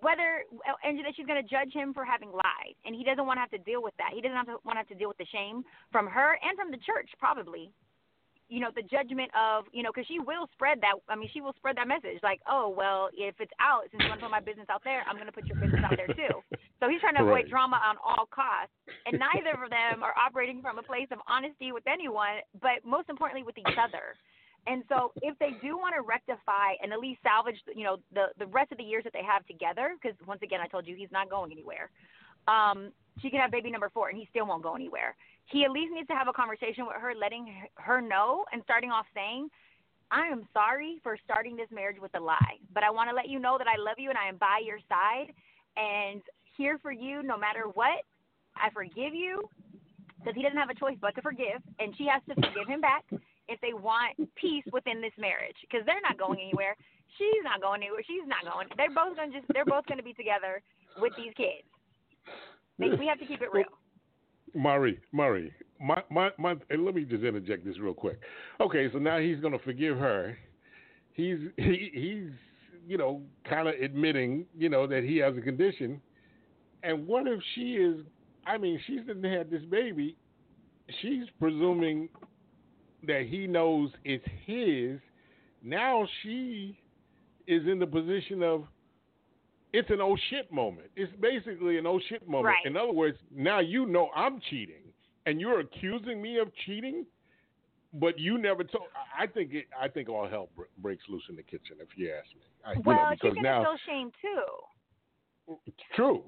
whether and that she's going to judge him for having lied, and he doesn't want to have to deal with that. He doesn't have to want to have to deal with the shame from her and from the church, probably. You know, the judgment of, you know, because she will spread that. I mean, she will spread that message like, oh, well, if it's out, since you want to put my business out there, I'm going to put your business out there, too. So he's trying to avoid right. drama on all costs. And neither of them are operating from a place of honesty with anyone, but most importantly with each other. And so if they do want to rectify and at least salvage, you know, the, the rest of the years that they have together, because once again, I told you he's not going anywhere. Um, she can have baby number four and he still won't go anywhere. He at least needs to have a conversation with her, letting her know and starting off saying, I am sorry for starting this marriage with a lie, but I want to let you know that I love you and I am by your side and here for you no matter what. I forgive you, because he doesn't have a choice but to forgive, and she has to forgive him back if they want peace within this marriage, because they're not going anywhere. She's not going anywhere. She's not going. They're both going to just, they're both going to be together with these kids. We have to keep it real. Mari, Mari, my, my, my, and let me just interject this real quick. Okay, so now he's going to forgive her. He's, he, he's, you know, kind of admitting, you know, that he has a condition. And what if she is, I mean, she's had this baby. She's presuming that he knows it's his. Now she is in the position of, it's an oh shit moment. It's basically an oh shit moment. Right. In other words, now you know I'm cheating, and you're accusing me of cheating, but you never told. I think it, I think all hell breaks loose in the kitchen, if you ask me. I, well, you know, because she's gonna feel shame too. True.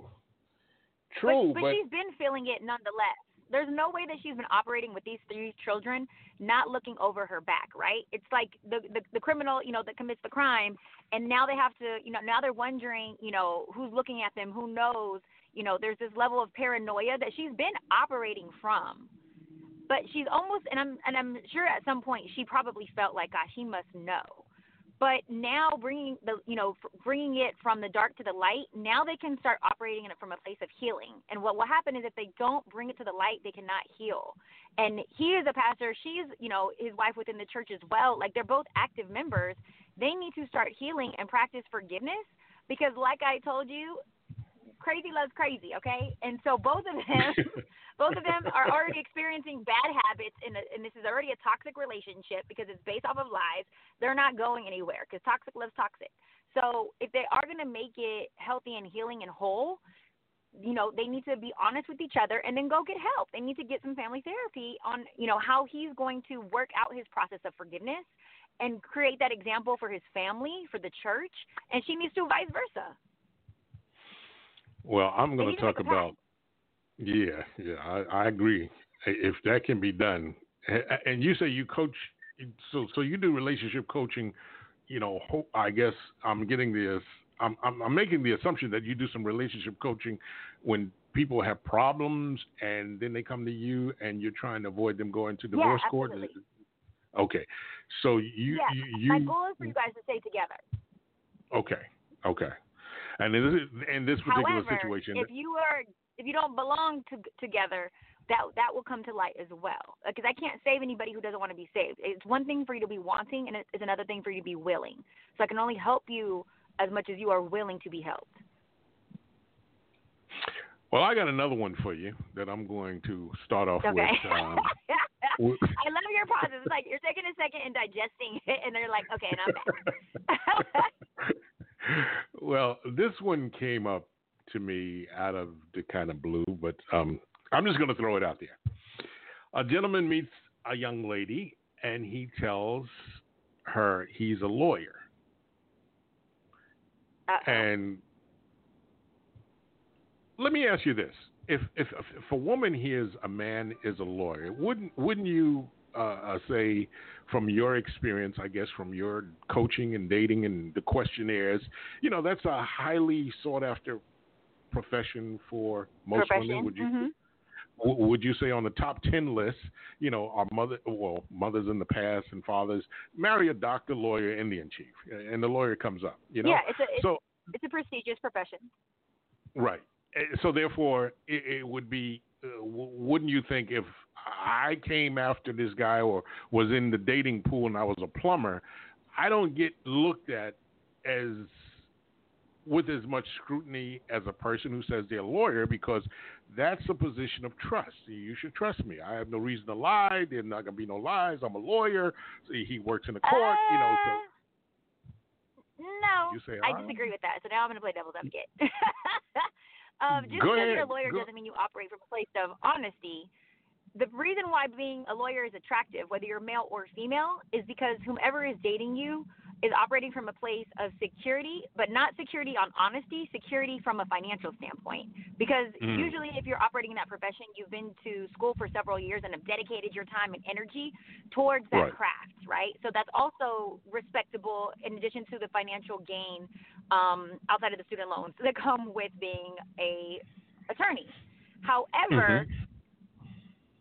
True, but, but, but she's been feeling it nonetheless. There's no way that she's been operating with these three children not looking over her back, right? It's like the, the the criminal, you know, that commits the crime, and now they have to, you know, now they're wondering, you know, who's looking at them, who knows, you know, there's this level of paranoia that she's been operating from. But she's almost, and I'm and I'm sure at some point she probably felt like, gosh, he must know. But now bringing the, you know, bringing it from the dark to the light, now they can start operating in it from a place of healing. And what will happen is if they don't bring it to the light, they cannot heal. And he is a pastor. She's, you know, his wife within the church as well. Like, they're both active members. They need to start healing and practice forgiveness because, like I told you, crazy loves crazy, okay? And so both of them, both of them are already experiencing bad habits, and and this is already a toxic relationship because it's based off of lies. They're not going anywhere because toxic loves toxic. So if they are going to make it healthy and healing and whole, you know, they need to be honest with each other and then go get help. They need to get some family therapy on, you know, how he's going to work out his process of forgiveness and create that example for his family, for the church, and she needs to vice versa. Well, I'm going to talk about, yeah, yeah, I, I agree. If that can be done, and you say you coach, so so you do relationship coaching, you know, I guess I'm getting this, I'm, I'm, I'm making the assumption that you do some relationship coaching when people have problems and then they come to you and you're trying to avoid them going to divorce yeah, court. Okay. So you, yeah, you, you, my goal is for you guys to stay together. Okay. Okay. And in this, in this particular However, situation, if you are, if you don't belong to, together, that that will come to light as well. Because I can't save anybody who doesn't want to be saved. It's one thing for you to be wanting, and it's another thing for you to be willing. So I can only help you as much as you are willing to be helped. Well, I got another one for you that I'm going to start off okay. with. Um, I love your process. It's like you're taking a second and digesting it, and they're like, okay, and I'm back. Well, this one came up to me out of the kind of blue, but um, I'm just going to throw it out there. A gentleman meets a young lady, and he tells her he's a lawyer. Uh-oh. And let me ask you this. If, if if a woman hears a man is a lawyer, wouldn't wouldn't you uh, say from your experience, I guess from your coaching and dating and the questionnaires, you know, that's a highly sought after profession for most profession. women. Would you mm-hmm. w- would you say on the top ten list, you know, our mother, well, mothers in the past and fathers, marry a doctor, lawyer, Indian chief, and the lawyer comes up. You know, yeah, it's a it's, so, it's a prestigious profession, right? So therefore, it, it would be, uh, w- wouldn't you think if I came after this guy or was in the dating pool and I was a plumber, I don't get looked at as with as much scrutiny as a person who says they're a lawyer, because that's a position of trust. You should trust me. I have no reason to lie. There's not going to be no lies. I'm a lawyer. See, he works in the court, uh, you know. So. No, you say, I disagree right. with that. So now I'm going to play devil's advocate. Um, just because you're a lawyer doesn't mean you operate from a place of honesty. The reason why being a lawyer is attractive, whether you're male or female, is because whomever is dating you is operating from a place of security, but not security on honesty, security from a financial standpoint. Because mm. usually if you're operating in that profession, you've been to school for several years and have dedicated your time and energy towards that right. craft, right? So that's also respectable in addition to the financial gain um, outside of the student loans that come with being a attorney. However,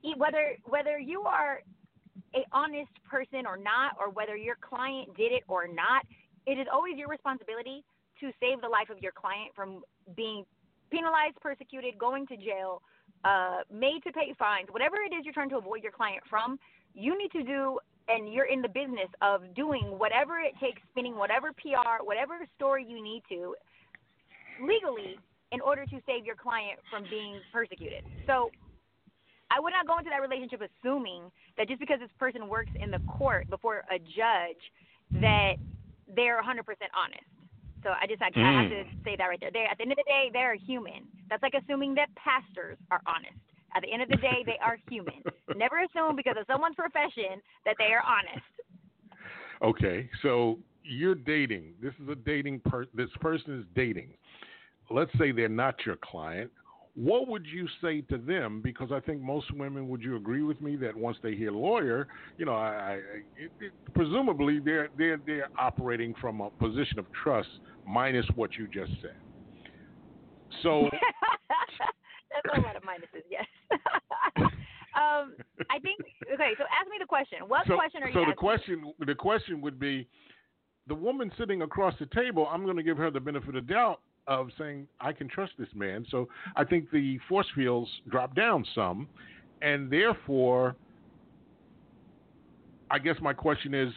mm-hmm. whether whether you are a honest person or not, or whether your client did it or not, it is always your responsibility to save the life of your client from being penalized, persecuted, going to jail, uh, made to pay fines, whatever it is you're trying to avoid your client from, you need to do, and you're in the business of doing whatever it takes, spinning whatever P R, whatever story you need to legally in order to save your client from being persecuted. So I would not go into that relationship assuming that just because this person works in the court before a judge that they're one hundred percent honest. So I just I, mm. I have to say that right there. They, at the end of the day, they're human. That's like assuming that pastors are honest. At the end of the day, they are human. Never assume because of someone's profession that they are honest. Okay, so you're dating. This is a dating per- – this person is dating. Let's say they're not your client. What would you say to them? Because I think most women, would you agree with me that once they hear lawyer, you know, I, I it, it, presumably they're they're they're operating from a position of trust minus what you just said. So that's a lot of minuses, yes. um, I think okay. So ask me the question. What so, question are so you? So the asking? question the question would be, the woman sitting across the table, I'm going to give her the benefit of doubt of saying, I can trust this man. So I think the force fields drop down some, and therefore, I guess my question is,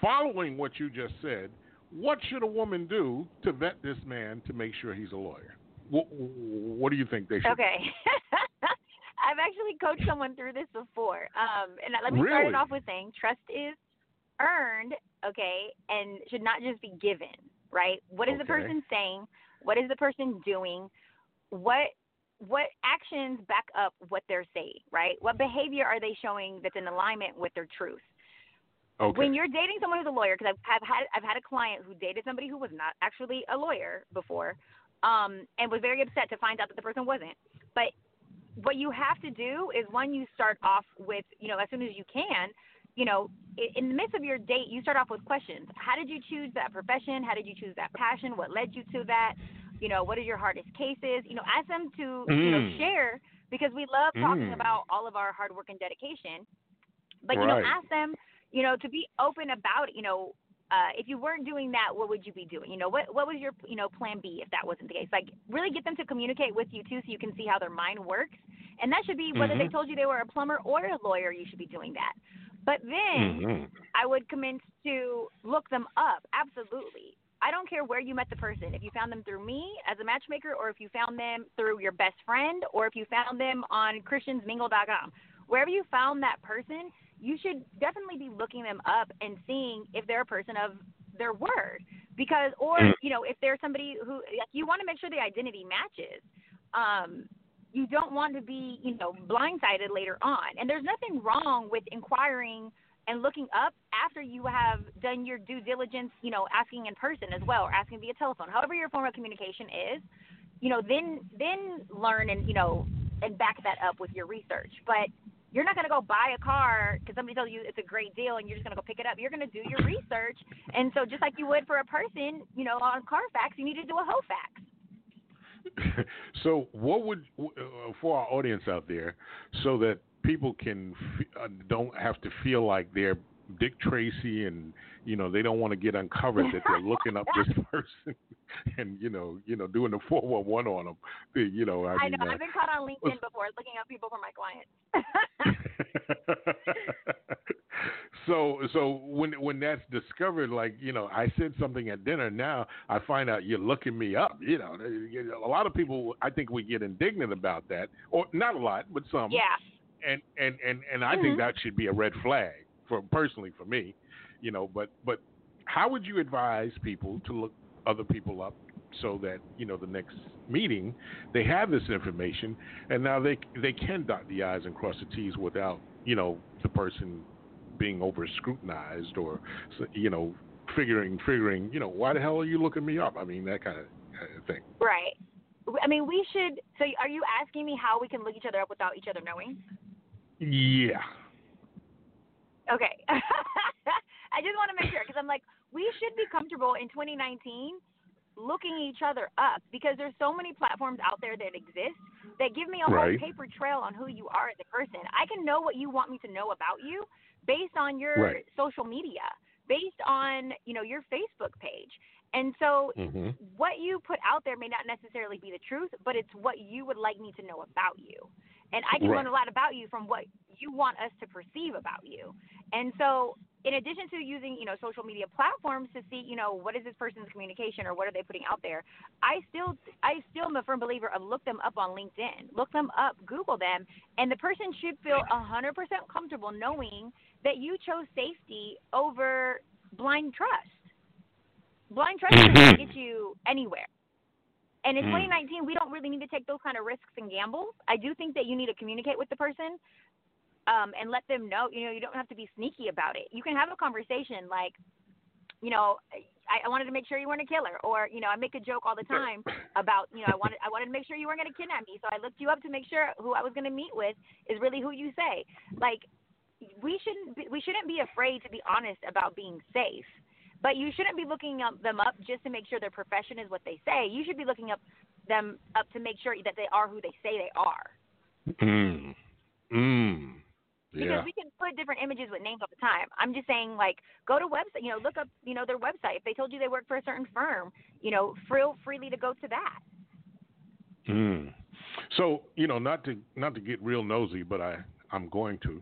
following what you just said, what should a woman do to vet this man to make sure he's a lawyer? What, what do you think they should okay. do? I've actually coached someone through this before. Um, and let me really? start it off with saying trust is earned, okay, and should not just be given, right? What is okay. the person saying? What is the person doing? What what actions back up what they're saying, right? What behavior are they showing that's in alignment with their truth? Okay. When you're dating someone who's a lawyer, because I've, I've had I've had a client who dated somebody who was not actually a lawyer before, um, and was very upset to find out that the person wasn't. But what you have to do is, one, you start off with, you know, as soon as you can, you know, in the midst of your date, you start off with questions. How did you choose that profession? How did you choose that passion? What led you to that? You know, what are your hardest cases? You know, ask them to mm. you know, share, because we love talking mm. about all of our hard work and dedication. But, right. you know, ask them, you know, to be open about it. You know, uh, if you weren't doing that, what would you be doing? You know, what what was your, you know, plan B if that wasn't the case? Like, really get them to communicate with you, too, so you can see how their mind works. And that should be whether mm-hmm. they told you they were a plumber or a lawyer, you should be doing that. But then mm-hmm. I would commence to look them up. Absolutely. I don't care where you met the person. If you found them through me as a matchmaker, or if you found them through your best friend, or if you found them on christians mingle dot com, wherever you found that person, you should definitely be looking them up and seeing if they're a person of their word, because, or, mm-hmm. you know, if they're somebody who, like, you want to make sure the identity matches. Um, You don't want to be, you know, blindsided later on. And there's nothing wrong with inquiring and looking up after you have done your due diligence, you know, asking in person as well, or asking via telephone. However your form of communication is, you know, then then learn and, you know, and back that up with your research. But you're not going to go buy a car because somebody tells you it's a great deal and you're just going to go pick it up. You're going to do your research. And so just like you would for a person, you know, on Carfax, you need to do a Hofax. So what would, for our audience out there, so that people can uh, don't have to feel like they're Dick Tracy and, you know, they don't want to get uncovered that they're looking up this person and, you know, you know, doing the four one one on them. You know, I, I mean, know. Uh, I've been caught on LinkedIn before looking up people for my clients. So, so when when that's discovered, like, you know, I said something at dinner. Now I find out you're looking me up. You know, a lot of people, I think, we get indignant about that, or not a lot, but some. Yeah. And and and, and I mm-hmm. think that should be a red flag, for personally for me, you know. But but how would you advise people to look other people up so that, you know, the next meeting they have this information and now they they can dot the I's and cross the T's without, you know, the person being over scrutinized or, you know, figuring, figuring, you know, why the hell are you looking me up? I mean, that kind of thing. Right. I mean, we should, so are you asking me how we can look each other up without each other knowing? Yeah. Okay. I just want to make sure, because I'm like, we should be comfortable in twenty nineteen looking each other up, because there's so many platforms out there that exist that give me a right. whole paper trail on who you are as a person. I can know what you want me to know about you based on your right. social media, based on, you know, your Facebook page. And so mm-hmm. what you put out there may not necessarily be the truth, but it's what you would like me to know about you. And I can right. learn a lot about you from what you want us to perceive about you. And so in addition to using, you know, social media platforms to see, you know, what is this person's communication or what are they putting out there, I still I still am a firm believer of look them up on LinkedIn. Look them up, Google them, and the person should feel one hundred percent comfortable knowing that you chose safety over blind trust. Blind trust mm-hmm. doesn't get you anywhere. And in mm-hmm. twenty nineteen, we don't really need to take those kind of risks and gambles. I do think that you need to communicate with the person um, and let them know, you know, you don't have to be sneaky about it. You can have a conversation like, you know, I, I wanted to make sure you weren't a killer, or, you know, I make a joke all the time about, you know, I wanted I wanted to make sure you weren't going to kidnap me, so I looked you up to make sure who I was going to meet with is really who you say. Like, we shouldn't be, we shouldn't be afraid to be honest about being safe. But you shouldn't be looking up them up just to make sure their profession is what they say. You should be looking up them up to make sure that they are who they say they are. Mm. Mm. Yeah. Because we can put put different images with names all the time. I'm just saying, like, go to website, you know, look up, you know, their website. If they told you they work for a certain firm, you know, feel freely to go to that. Mm. So, you know, not to not to get real nosy, but I, I'm going to,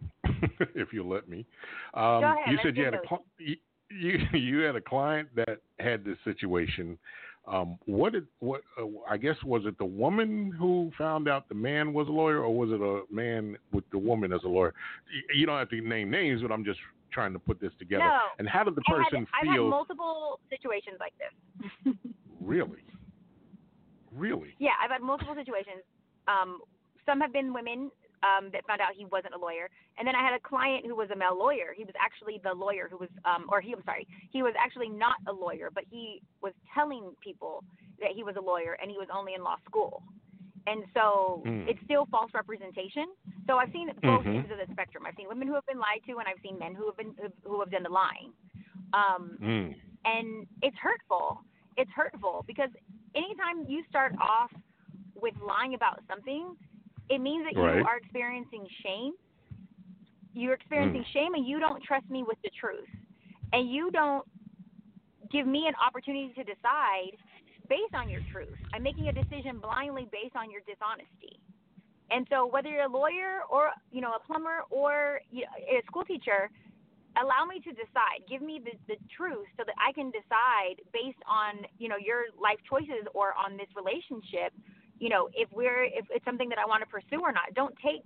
if you'll let me. Um, go ahead, you said you had, a cl- you, you, you had a client that had this situation. Um, what did what? Uh, I guess was it the woman who found out the man was a lawyer, or was it a man with the woman as a lawyer? You, you don't have to name names, but I'm just trying to put this together. No. And how did the person I had, feel? I've had multiple situations like this. Really? Really? Yeah, I've had multiple situations. Um, some have been women um, that found out he wasn't a lawyer, and then I had a client who was a male lawyer. He was actually the lawyer who was, um, or he, I'm sorry, he was actually not a lawyer, but he was telling people that he was a lawyer, and he was only in law school, and so mm. it's still false representation. So I've seen both mm-hmm. ends of the spectrum. I've seen women who have been lied to, and I've seen men who have been who have done the lying, um, mm. and it's hurtful. It's hurtful because anytime you start off with lying about something, it means that you right. are experiencing shame. You're experiencing mm. shame, and you don't trust me with the truth. And you don't give me an opportunity to decide based on your truth. I'm making a decision blindly based on your dishonesty. And so whether you're a lawyer or, you know, a plumber or you know, a school teacher, allow me to decide. Give me the, the truth so that I can decide based on, you know, your life choices or on this relationship, you know, if we're if it's something that I want to pursue or not. Don't take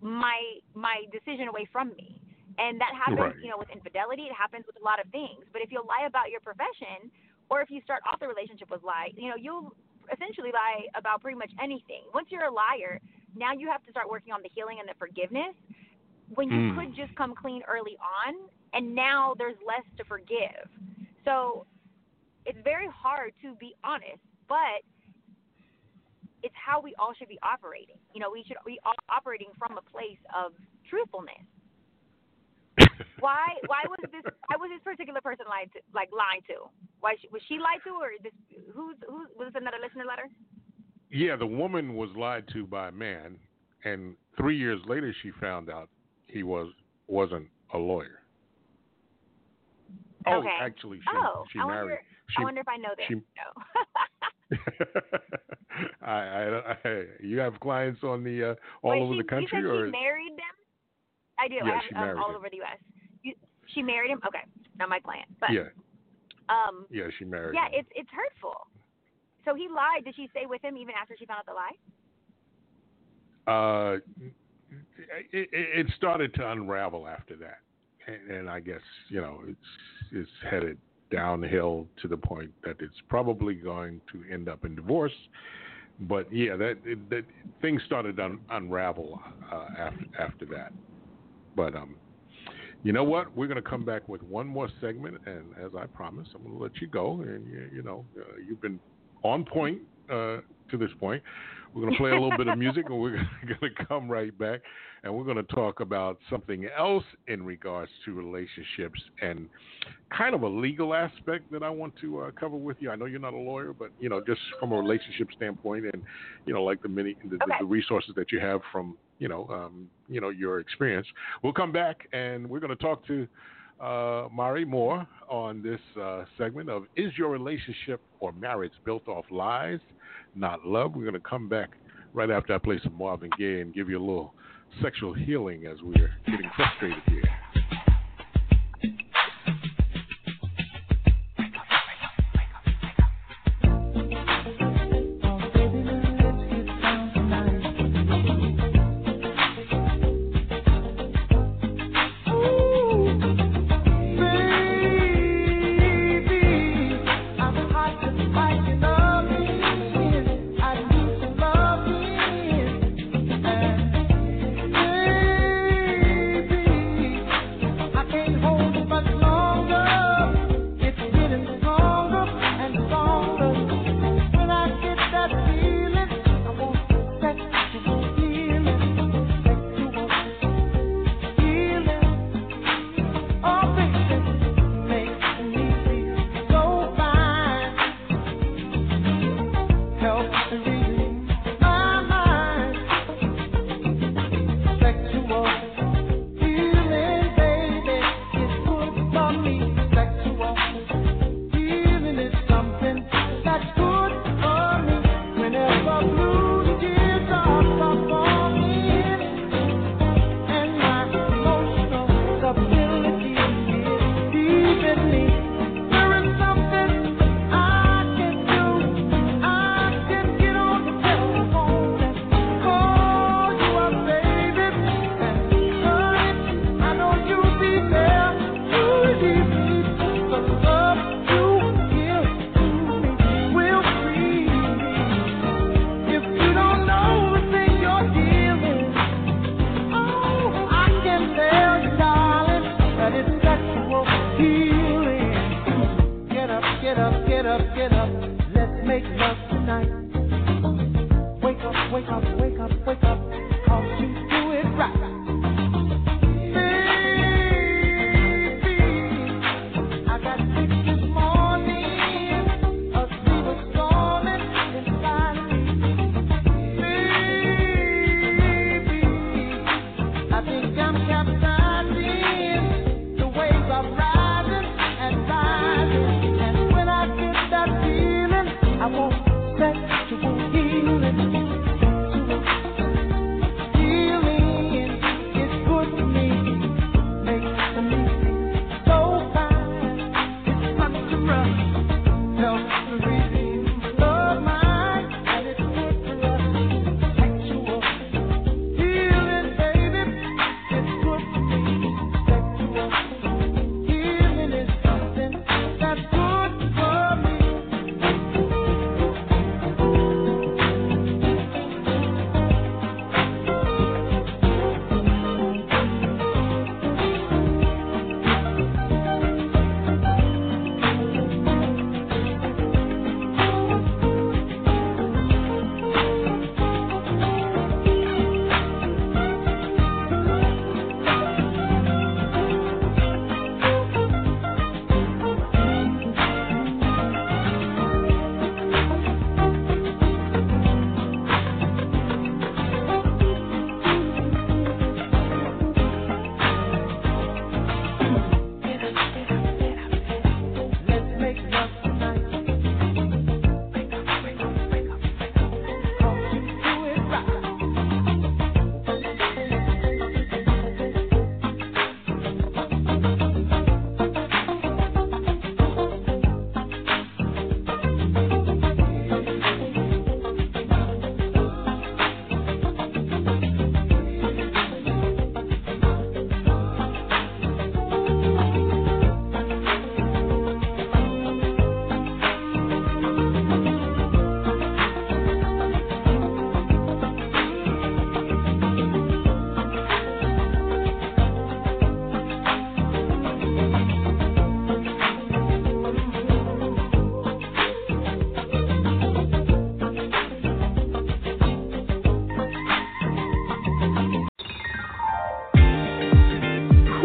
my my decision away from me. And that happens, right. you know, with infidelity. It happens with a lot of things. But if you lie about your profession, or if you start off the relationship with lie, you know, you'll essentially lie about pretty much anything. Once you're a liar, now you have to start working on the healing and the forgiveness, when you mm. could just come clean early on, and now there's less to forgive. So it's very hard to be honest, but it's how we all should be operating. You know, we should be all operating from a place of truthfulness. Why Why was this Why was this particular person lied to, like lied to? Why she, was she lied to, or is this, who's, who's, was this another listener letter? Yeah, the woman was lied to by a man, and three years later she found out he was, wasn't a lawyer. Oh, okay. Actually, she, oh, she married. I wonder, she, I wonder if I know this. She, no. I, I, I, you have clients on the uh, all Wait, over she, the country, you said or she married them? I do. Yeah, I have, she married um, all him. Over the U S You, she married him. Okay, not my client, but yeah, um, yeah, she married. Yeah, him. it's it's hurtful. So he lied. Did she stay with him even after she found out the lie? Uh. It, it started to unravel after that, and, and I guess you know it's it's headed downhill to the point that it's probably going to end up in divorce. But yeah, that, it, that things started to un- unravel uh, after after that. But um, you know what? We're going to come back with one more segment, and as I promised, I'm going to let you go. And you, you know, uh, you've been on point uh, to this point. We're going to play a little bit of music, and we're going to come right back, and we're going to talk about something else in regards to relationships and kind of a legal aspect that I want to uh, cover with you. I know you're not a lawyer, but, you know, just from a relationship standpoint and, you know, like the many the, okay. the, the resources that you have from, you know, um, you know, your experience. We'll come back, and we're going to talk to uh, Mari Moore on this uh, segment of Is Your Relationship or Marriage Built Off Lies, Not Love? We're going to come back right after I play some Marvin Gaye and give you a little sexual healing as we're getting frustrated here.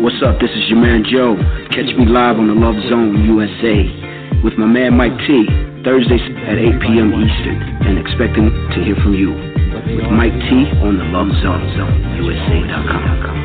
What's up? This is your man Joe. Catch me live on The Love Zone U S A with my man Mike T, Thursdays at eight p.m. Eastern, and expecting to hear from you with Mike T on The Love Zone, U S A dot com.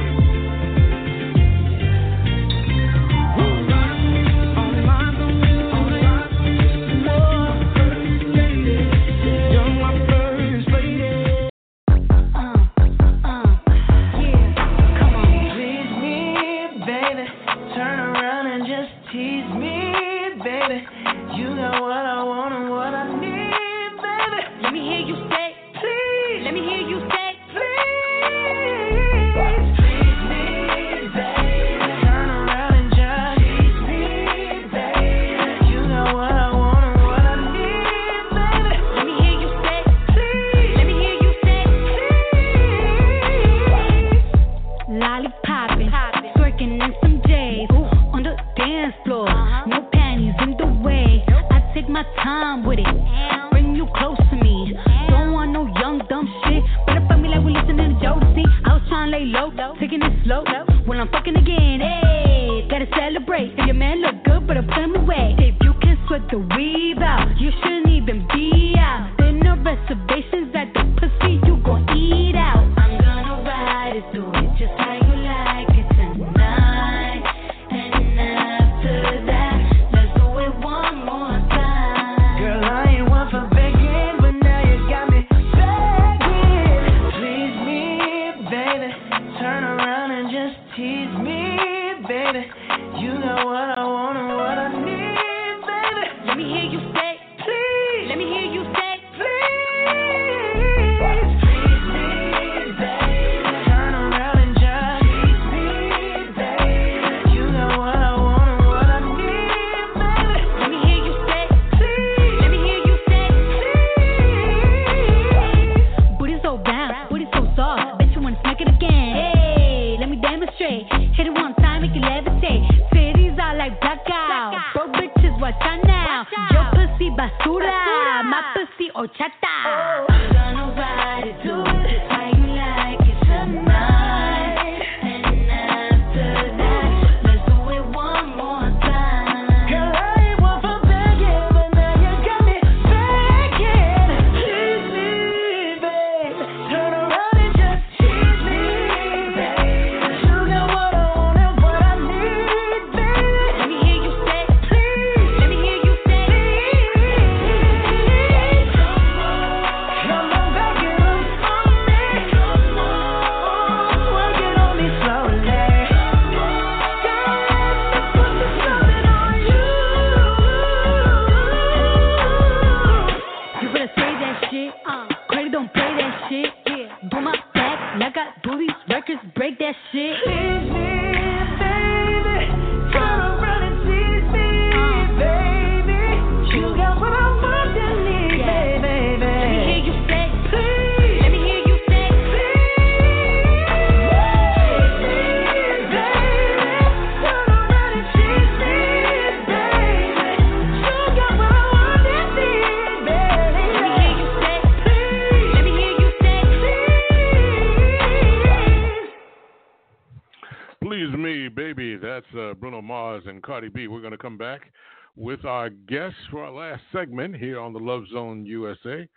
Guests for our last segment here on the Love Zone U S A.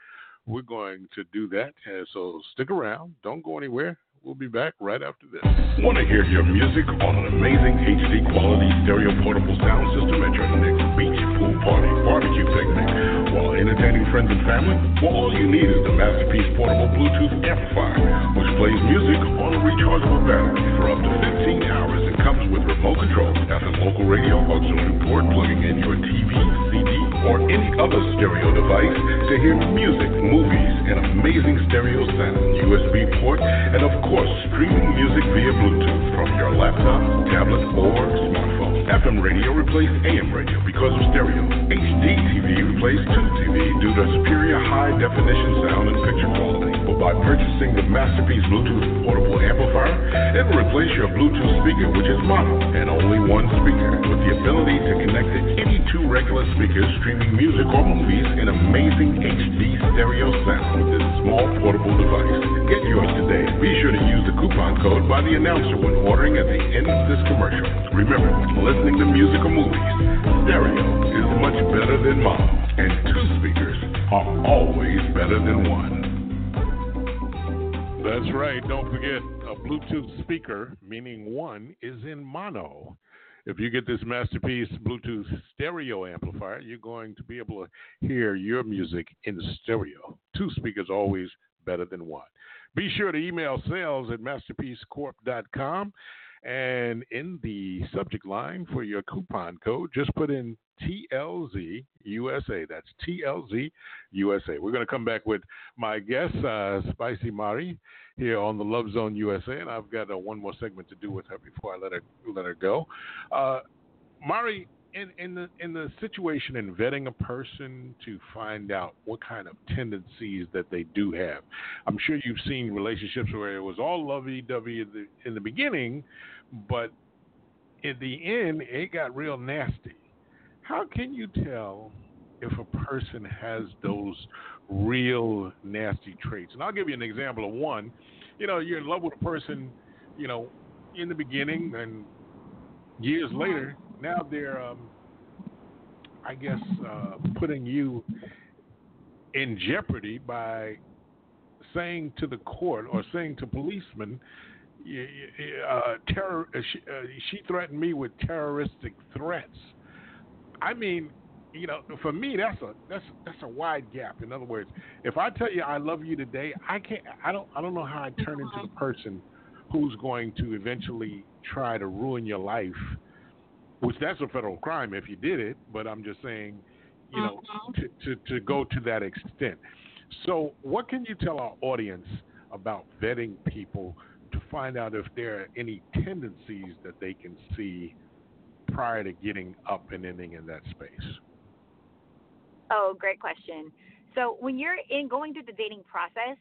We're going to do that, so stick around. Don't go anywhere. We'll be back right after this. Want to hear your music on an amazing H D quality stereo portable sound system at your next beach, pool party, barbecue picnic, while entertaining friends and family? Well, all you need is the Masterpiece Portable Bluetooth Amplifier, which plays music on a rechargeable battery for up to fifteen hours and comes with remote control, F M local radio, auxiliary port, plugging in your T V, C D, or any other stereo device to hear music, movies, and amazing stereo sound, U S B port, and of course, streaming music via Bluetooth from your laptop, tablet, or smartphone. F M radio replaced A M radio because of stereo. H D T V replaced tube T V due to superior high-definition sound and picture quality. But by purchasing the Masterpiece Bluetooth portable amplifier, it will replace your Bluetooth speaker, which is mono, and only one speaker, with the ability to connect to any two regular speakers streaming music or movies in amazing H D stereo sound with this small portable device. Get yours today. Be sure to use the coupon code by the announcer when ordering at the end of this commercial. Remember, listening to music or movies, stereo is much better than mono, and two speakers are always better than one. That's right. Don't forget, a Bluetooth speaker, meaning one, is in mono. If you get this Masterpiece Bluetooth stereo amplifier, you're going to be able to hear your music in stereo. Two speakers always better than one. Be sure to email sales at masterpiece corp dot com. And in the subject line for your coupon code, just put in T L Z U S A. That's T L Z U S A. We're going to come back with my guest, uh, Spicy Mari, here on the Love Zone U S A. And I've got uh, one more segment to do with her before I let her let her go. Uh, Mari, in, in the in the situation in vetting a person to find out what kind of tendencies that they do have, I'm sure you've seen relationships where it was all lovey-dovey in the, in the beginning, but in the end, it got real nasty. How can you tell if a person has those real nasty traits? And I'll give you an example of one. You know, you're in love with a person, you know, in the beginning, and years later, now they're, um, I guess, uh, putting you in jeopardy by saying to the court or saying to policemen, uh, terror, uh, she, uh, she threatened me with terroristic threats. I mean, you know, for me, that's a that's that's a wide gap. In other words, if I tell you I love you today, I can't. I don't. I don't know how I turn into the person who's going to eventually try to ruin your life, which that's a federal crime if you did it. But I'm just saying, you know, to, to to go to that extent. So, what can you tell our audience about vetting people to find out if there are any tendencies that they can see prior to getting up and ending in that space? Oh, great question. So when you're in going through the dating process,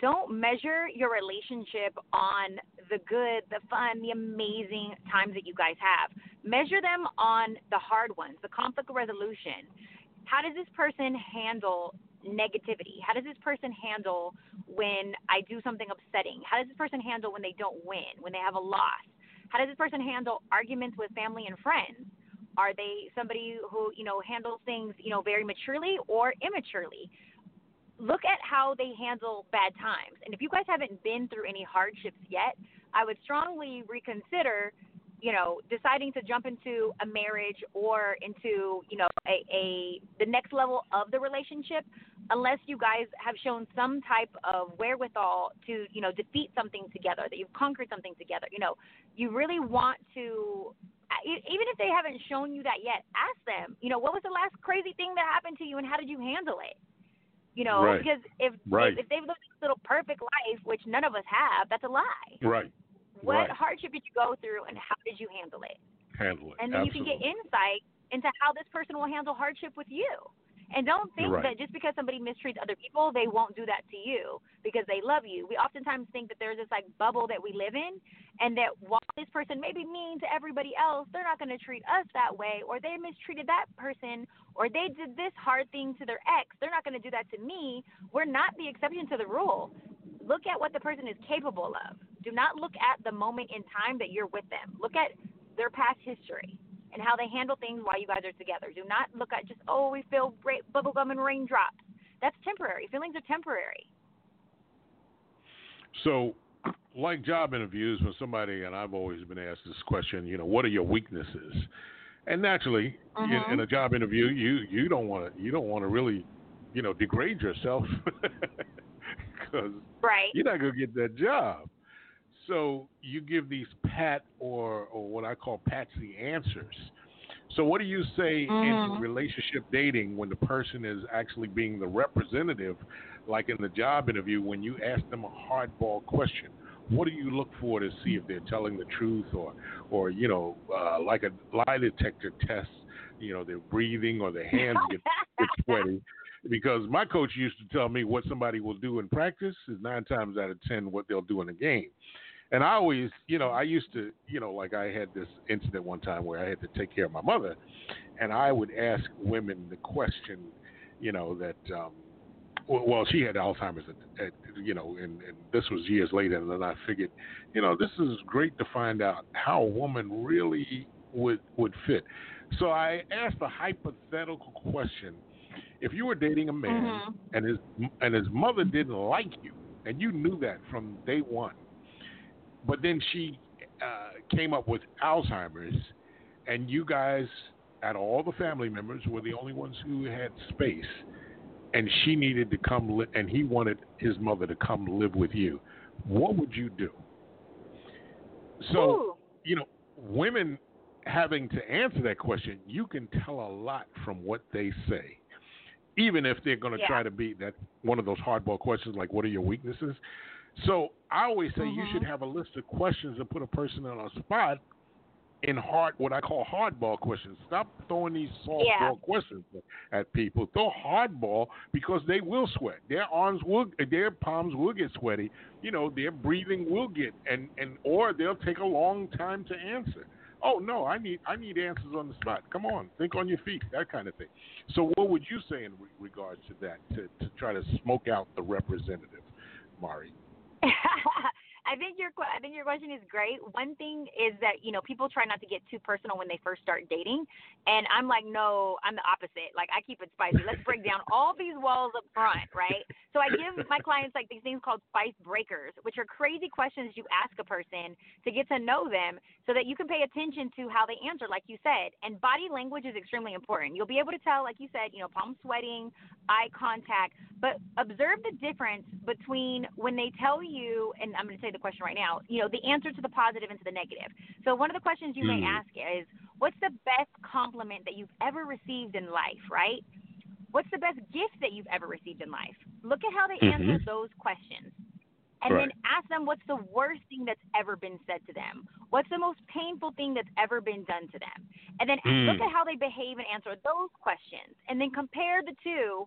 don't measure your relationship on the good, the fun, the amazing times that you guys have. Measure them on the hard ones, the conflict resolution. How does this person handle negativity? How does this person handle when I do something upsetting? How does this person handle when they don't win, when they have a loss? How does this person handle arguments with family and friends? Are they somebody who, you know, handles things, you know, very maturely or immaturely? Look at how they handle bad times. And if you guys haven't been through any hardships yet, I would strongly reconsider, you know, deciding to jump into a marriage or into, you know, a, a the next level of the relationship, unless you guys have shown some type of wherewithal to, you know, defeat something together, that you've conquered something together. You know, you really want to, even if they haven't shown you that yet, ask them, you know, what was the last crazy thing that happened to you and how did you handle it? You know, right. because if, right. if they've lived this little perfect life, which none of us have, that's a lie. Right. What right. hardship did you go through and how did you handle it? Handle it. And then Absolutely. You can get insight into how this person will handle hardship with you. And don't think right. that just because somebody mistreats other people, they won't do that to you because they love you. We oftentimes think that there's this like bubble that we live in and that while this person may be mean to everybody else, they're not going to treat us that way, or they mistreated that person, or they did this hard thing to their ex. They're not going to do that to me. We're not the exception to the rule. Look at what the person is capable of. Do not look at the moment in time that you're with them. Look at their past history and how they handle things while you guys are together. Do not look at just, oh, we feel great bubblegum and raindrops. That's temporary. Feelings are temporary. So, like job interviews, when somebody, and I've always been asked this question, you know, what are your weaknesses? And naturally, mm-hmm. in, in a job interview, you you don't want to you don't want to really, you know, degrade yourself because right. you're not gonna get that job. So you give these pat or, or what I call patsy answers. So what do you say mm. in relationship dating when the person is actually being the representative, like in the job interview, when you ask them a hardball question? what do you look for to see if they're telling the truth, or, or you know, uh, like a lie detector test, you know, their breathing or their hands get, get sweaty? Because my coach used to tell me what somebody will do in practice is nine times out of ten what they'll do in a game. And I always, you know, I used to, you know, like I had this incident one time where I had to take care of my mother, and I would ask women the question, you know, that, um, well, she had Alzheimer's, at, at, you know, and, and this was years later, and then I figured, you know, this is great to find out how a woman really would would fit. So I asked a hypothetical question. If you were dating a man mm-hmm. and his and his mother didn't like you, and you knew that from day one, but then she uh, came up with Alzheimer's, and you guys, out of all the family members, were the only ones who had space, and she needed to come, li- and he wanted his mother to come live with you, what would you do? So, Ooh. you know, women having to answer that question, you can tell a lot from what they say. Even if they're going to yeah. try to be that one of those hardball questions like, what are your weaknesses? So I always say mm-hmm. you should have a list of questions to put a person on a spot in hard, what I call hardball questions. Stop throwing these softball yeah. questions at people. Throw hardball, because they will sweat. Their arms will, their palms will get sweaty. You know, their breathing will get, and, and or they'll take a long time to answer. Oh, no, I need I need answers on the spot. Come on, think on your feet, that kind of thing. So what would you say in re- regard to that, to, to try to smoke out the representative, Mari? I think your I think your question is great. One thing is that, you know, people try not to get too personal when they first start dating, and I'm like, no, I'm the opposite. Like, I keep it spicy. Let's break down all these walls up front, right? So I give my clients like these things called spice breakers, which are crazy questions you ask a person to get to know them, so that you can pay attention to how they answer, like you said. And body language is extremely important. You'll be able to tell, like you said, you know, palm sweating, eye contact, but observe the difference between when they tell you, and I'm going to say the question right now, you know, the answer to the positive and to the negative. So one of the questions you mm. may ask is, what's the best compliment that you've ever received in life, right? What's the best gift that you've ever received in life? Look at how they mm-hmm. answer those questions. And right. then ask them, what's the worst thing that's ever been said to them? What's the most painful thing that's ever been done to them? And then mm. look at how they behave and answer those questions. And then compare the two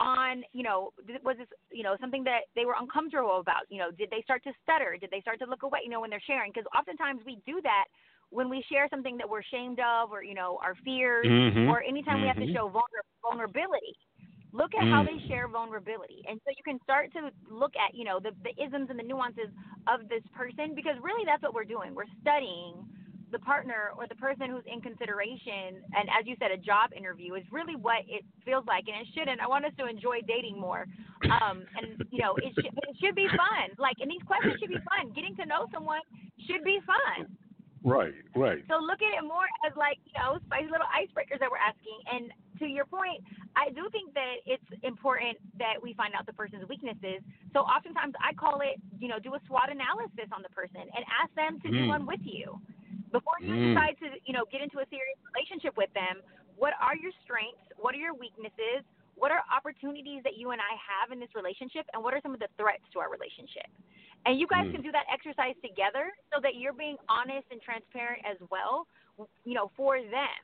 on, you know, was this, you know, something that they were uncomfortable about? You know, did they start to stutter? Did they start to look away, you know, when they're sharing? Because oftentimes we do that when we share something that we're ashamed of, or, you know, our fears, mm-hmm. or anytime mm-hmm. we have to show vulner- vulnerability. Look at mm. how they share vulnerability. And so you can start to look at, you know, the, the isms and the nuances of this person, because really that's what we're doing. We're studying the partner or the person who's in consideration. And as you said, a job interview is really what it feels like. And it shouldn't. I want us to enjoy dating more. Um, and, you know, it, sh- it should be fun. Like, and these questions should be fun. Getting to know someone should be fun. Right, right. So look at it more as like, you know, spicy little icebreakers that we're asking. And to your point, I do think that it's important that we find out the person's weaknesses. So oftentimes I call it, you know, do a SWOT analysis on the person and ask them to mm. do one with you. Before you mm. decide to, you know, get into a serious relationship with them, what are your strengths? What are your weaknesses? What are opportunities that you and I have in this relationship? And what are some of the threats to our relationship? And you guys mm. can do that exercise together, so that you're being honest and transparent as well, you know, for them.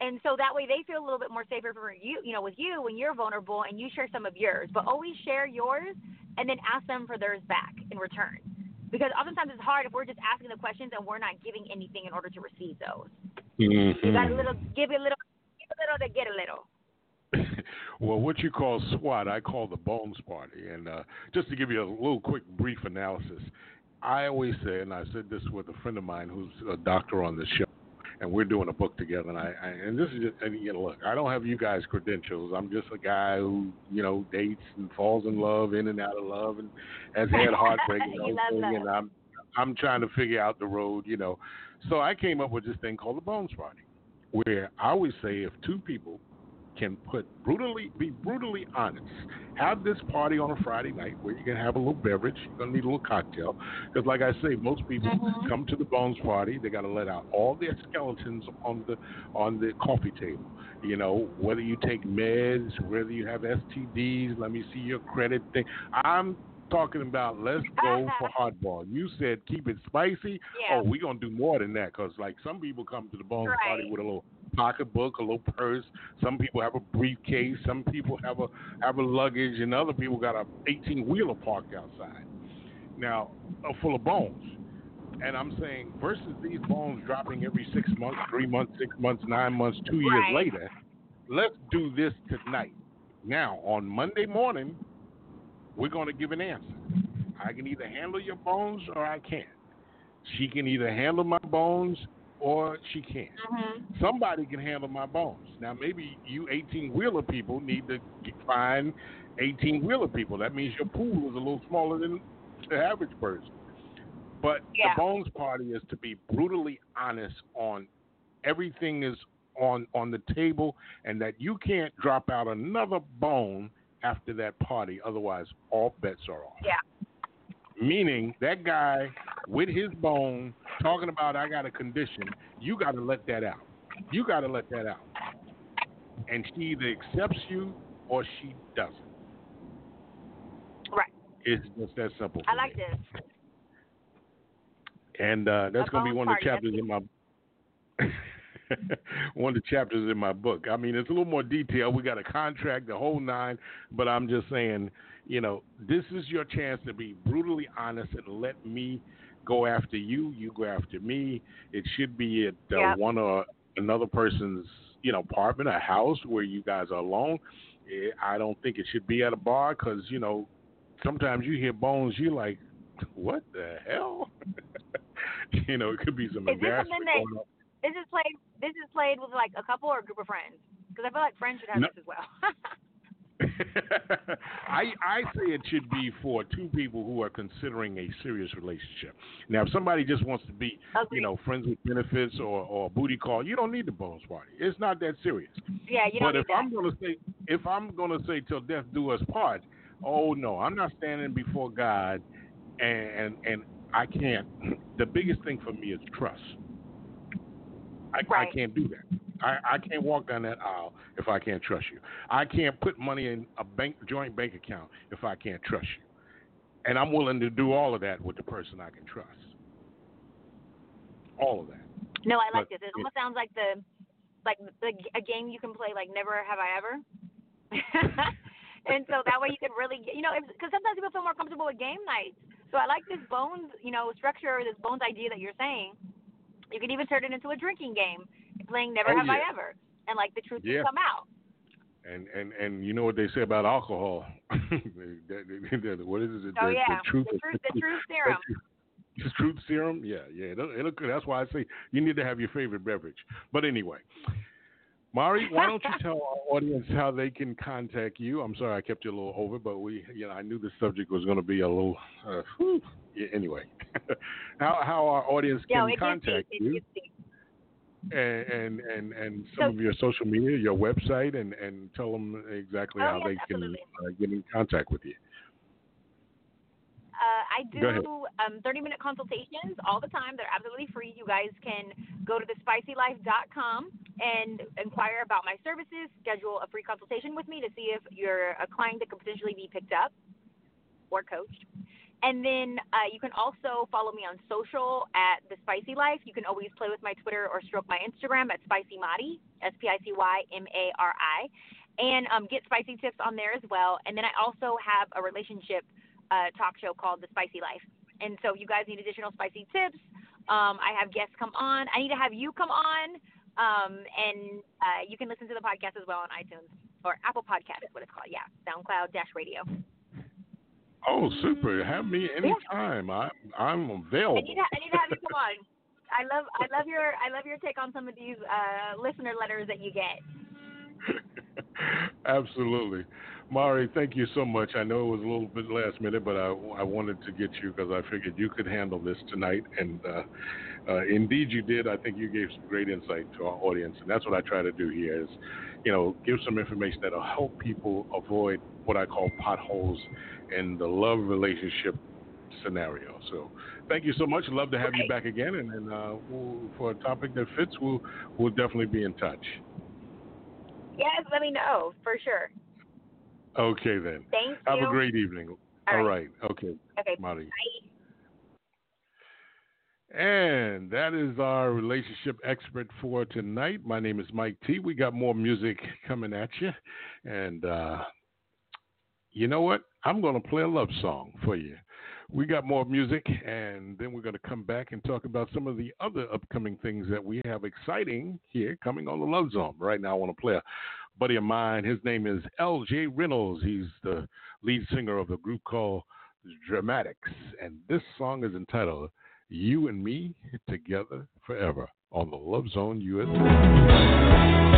And so that way they feel a little bit more safer for you, you know, with you when you're vulnerable and you share some of yours. But always share yours and then ask them for theirs back in return. Because oftentimes it's hard if we're just asking the questions and we're not giving anything in order to receive those. Mm-hmm. You got a little, give a little, give a little to get a little. Well, what you call SWOT, I call the Bones Party. And uh, just to give you a little quick brief analysis, I always say, and I said this with a friend of mine who's a doctor on the show, and we're doing a book together. And I, I and this is just, and you know, look, I don't have you guys' credentials. I'm just a guy who, you know, dates and falls in love, in and out of love, and has had heartbreak and everything. And I'm, I'm trying to figure out the road, you know. So I came up with this thing called the Bones Party, where I always say if two people can put brutally, be brutally honest, have this party on a Friday night where you can have a little beverage, you're going to need a little cocktail, because like I say, most people mm-hmm. come to the Bones Party, they got to let out all their skeletons on the on the coffee table, you know, whether you take meds, whether you have S T Ds, let me see your credit thing. I'm talking about let's go for hardball. You said keep it spicy. Yeah. Oh, we're going to do more than that because, like, some people come to the ball right. party with a little pocketbook, a little purse. Some people have a briefcase. Some people have a have a luggage, and other people got a eighteen-wheeler parked outside. Now, uh, full of bones. And I'm saying versus these bones dropping every six months, three months, six months, nine months, two years right. later, let's do this tonight. Now, on Monday morning, we're going to give an answer. I can either handle your bones or I can't. She can either handle my bones or she can't. Mm-hmm. Somebody can handle my bones. Now, maybe you eighteen-wheeler people need to find eighteen-wheeler people. That means your pool is a little smaller than the average person. But yeah. the bones party is to be brutally honest on everything is on, on the table and that you can't drop out another bone after that party, otherwise all bets are off. Yeah. Meaning that guy with his bone talking about I got a condition, you got to let that out. You got to let that out. And she either accepts you or she doesn't. Right. It's just that simple. I like me. this. And uh, that's going to be one of the chapters in my one of the chapters in my book. I mean, it's a little more detail. We got a contract, the whole nine, but I'm just saying, you know, this is your chance to be brutally honest and let me go after you. You go after me. It should be at uh, yep. one or another person's, you know, apartment, a house where you guys are alone. I don't think it should be at a bar because, you know, sometimes you hear bones, you're like, what the hell? You know, it could be some. Is this something that this is played? This is played with like a couple or a group of friends? Because I feel like friends should have no. this as well. I I say it should be for two people who are considering a serious relationship. Now, if somebody just wants to be, Agreed. you know, friends with benefits or or a booty call, you don't need the bones party. It's not that serious. Yeah, you don't. But need if that. I'm gonna say, if I'm gonna say till death do us part, oh no, I'm not standing before God, and and. and I can't. The biggest thing for me is trust. I, right. I can't do that. I, I can't walk down that aisle if I can't trust you. I can't put money in a bank joint bank account if I can't trust you. And I'm willing to do all of that with the person I can trust. All of that. No, I like but, this. It almost yeah. sounds like the like the, a game you can play like Never Have I Ever. And so that way you can really, you know, because sometimes people feel more comfortable with game nights. So I like this bones, you know, structure, this bones idea that you're saying. You can even turn it into a drinking game, playing Never oh, Have yeah. I Ever, and like the truth yeah. will come out. And, and and you know what they say about alcohol? What is it? Oh the, yeah, the truth, the truth, the truth serum. The truth serum? Yeah, yeah. It'll, it'll, that's why I say you need to have your favorite beverage. But anyway. Mari, why don't you tell our audience how they can contact you? I'm sorry I kept you a little over, but we, you know, I knew the subject was going to be a little. Uh, yeah, anyway, how how our audience can Yo, contact you, it, it, it, it. and and and some so, of your social media, your website, and, and tell them exactly oh, how yes, they absolutely. can uh, get in contact with you. Uh, I do um, thirty-minute consultations all the time. They're absolutely free. You guys can go to the spicy life dot com and inquire about my services, schedule a free consultation with me to see if you're a client that could potentially be picked up or coached. And then uh, you can also follow me on social at The Spicy Life. You can always play with my Twitter or stroke my Instagram at Spicy Mari, S P I C Y M A R I, and um, get spicy tips on there as well. And then I also have a relationship Uh, talk show called The Spicy Life. And so you guys need additional spicy tips. Um, I have guests come on. I need to have you come on. Um, and uh, you can listen to the podcast as well on iTunes or Apple Podcasts, what it's called. Yeah, SoundCloud-radio. Oh, super. Have me anytime. Yeah. I, I'm available. I need, to, I need to have you come on. I love I love your I love your take on some of these uh, listener letters that you get. Absolutely. Mari, thank you so much. I know it was a little bit last minute, but I, I wanted to get you because I figured you could handle this tonight. And uh, uh, indeed you did. I think you gave some great insight to our audience. And that's what I try to do here is, you know, give some information that will help people avoid what I call potholes in the love relationship scenario. So thank you so much. Love to have okay. you back again. And, and uh, we'll, for a topic that fits, we'll, we'll definitely be in touch. Yes, let me know for sure. Okay, then. Thank you. Have a great evening. All, All right. right. Okay. Okay. Mari. Bye. And that is our relationship expert for tonight. My name is Mike T. We got more music coming at you. And uh, you know what? I'm going to play a love song for you. We got more music, and then we're going to come back and talk about some of the other upcoming things that we have exciting here coming on the Love Zone. Right now, I want to play a buddy of mine. His name is L J Reynolds. He's the lead singer of a group called Dramatics. And this song is entitled You and Me Together Forever on the Love Zone U S A.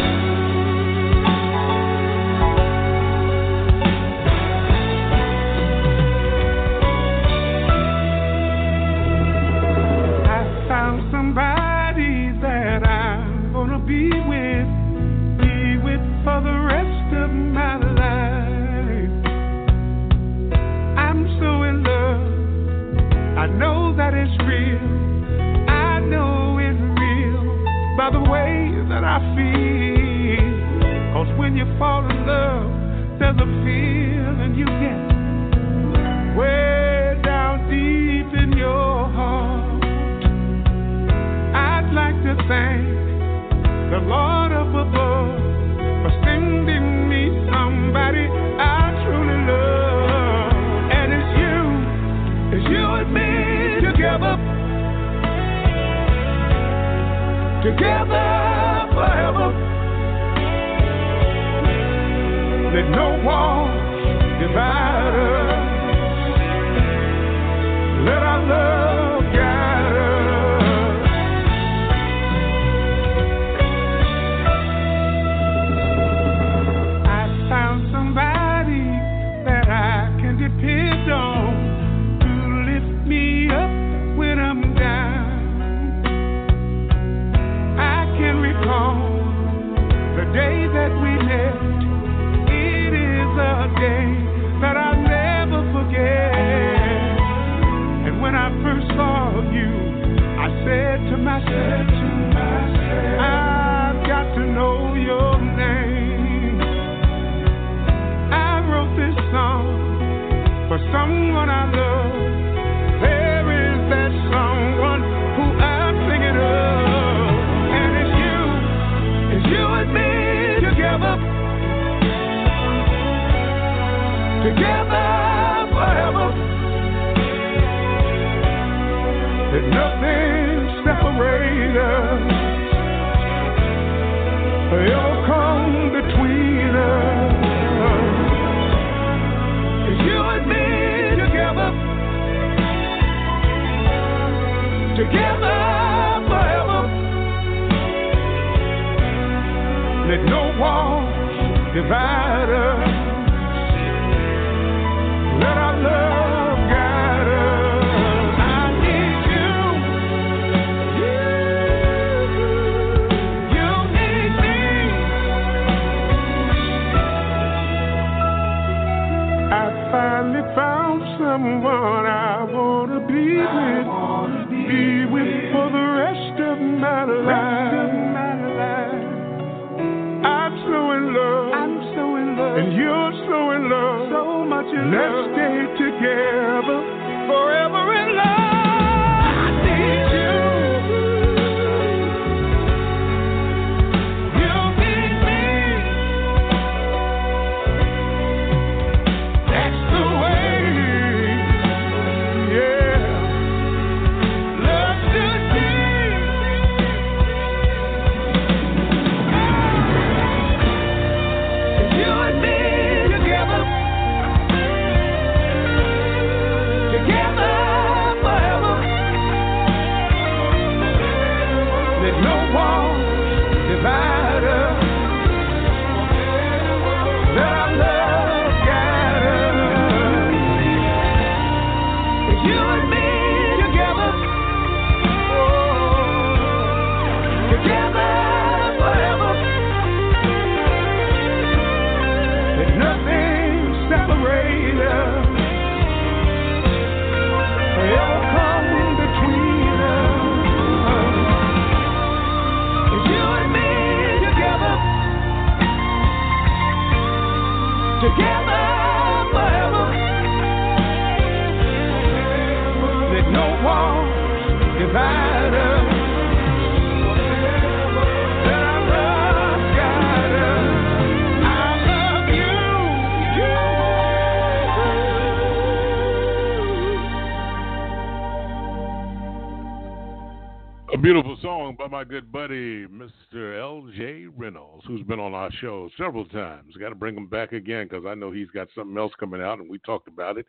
A beautiful song by my good buddy, Mister L J Reynolds, who's been on our show several times. Got to bring him back again because I know he's got something else coming out, and we talked about it,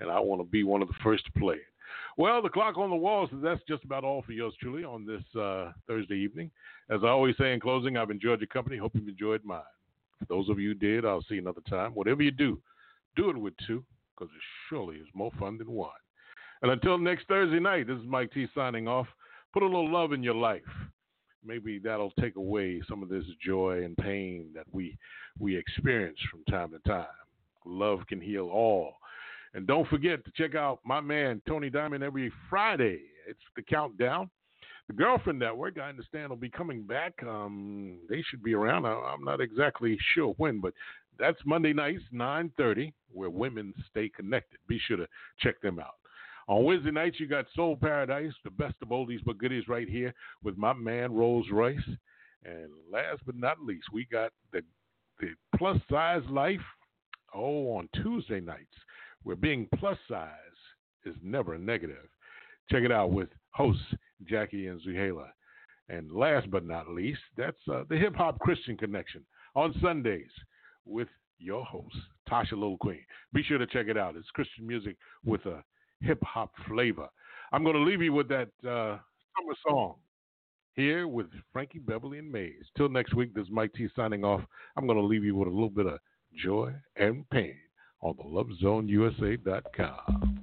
and I want to be one of the first to play it. Well, the clock on the wall says that's just about all for yours truly on this uh, Thursday evening. As I always say in closing, I've enjoyed your company. Hope you've enjoyed mine. For those of you who did, I'll see you another time. Whatever you do, do it with two because it surely is more fun than one. And until next Thursday night, this is Mike T signing off. Put a little love in your life. Maybe that'll take away some of this joy and pain that we we experience from time to time. Love can heal all. And don't forget to check out my man, Tony Diamond, every Friday. It's the Countdown. The Girlfriend Network, I understand, will be coming back. Um, they should be around. I, I'm not exactly sure when, but that's Monday nights, nine thirty, where women stay connected. Be sure to check them out. On Wednesday nights, you got Soul Paradise, the best of oldies but goodies right here with my man, Rolls Royce. And last but not least, we got the, the Plus Size Life. Oh, on Tuesday nights, where being plus size is never negative. Check it out with hosts Jackie and Zuhaila. And last but not least, that's uh, the Hip Hop Christian Connection on Sundays with your host, Tasha Little Queen. Be sure to check it out. It's Christian music with a hip-hop flavor. I'm going to leave you with that uh, summer song here with Frankie Beverly and Maze. Till next week, this is Mike T signing off. I'm going to leave you with a little bit of joy and pain on the love zone u s a dot com.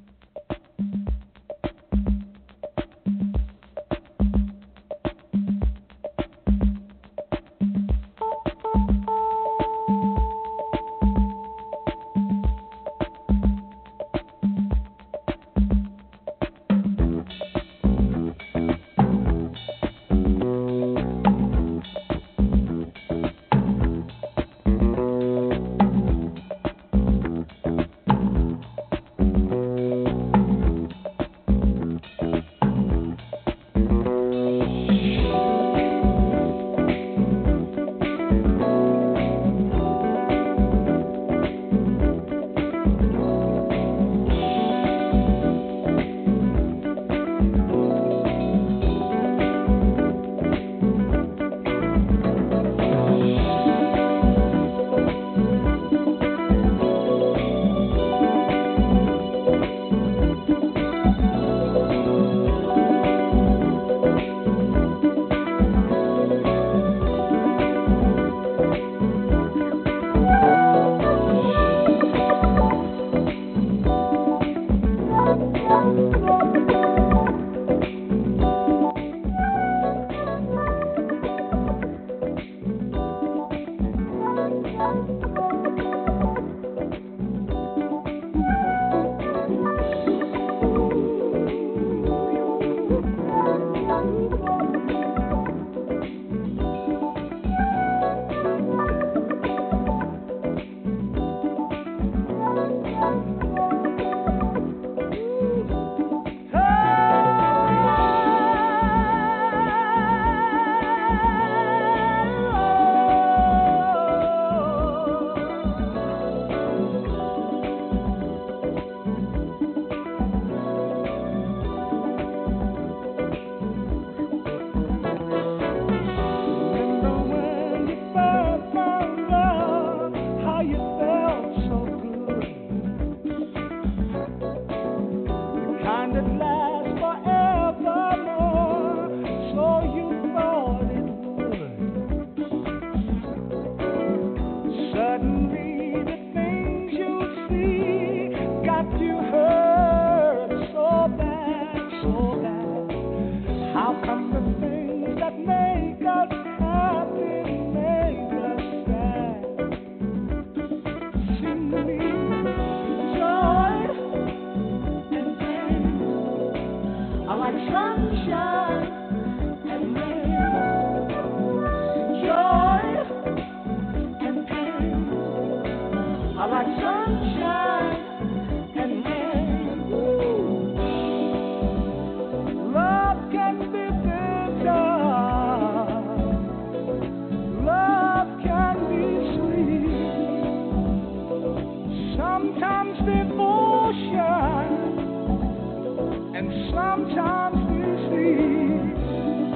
Sometimes we see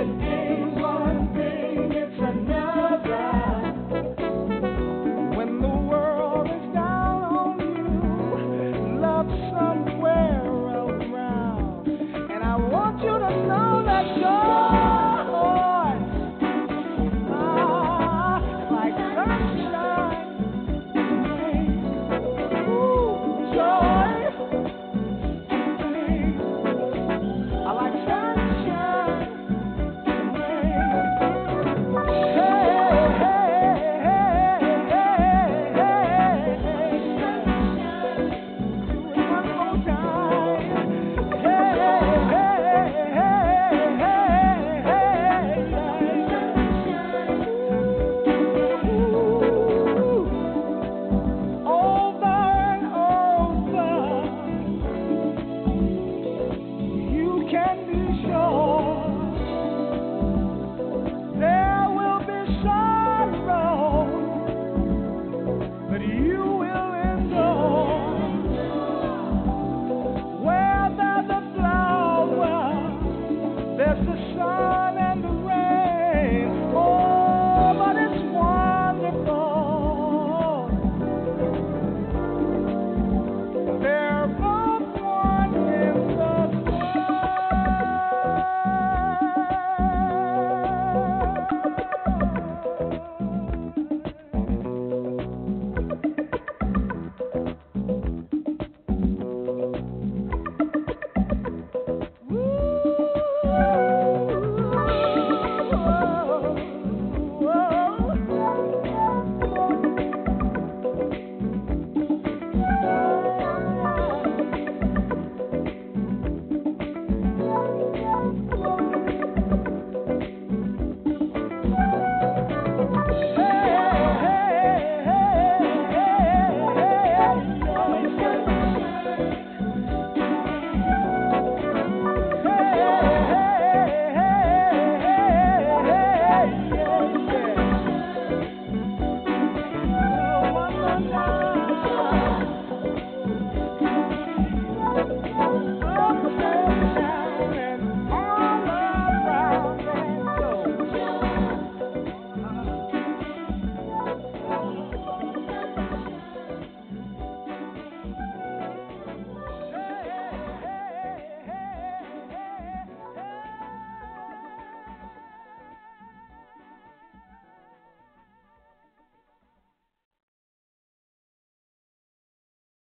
It's one thing.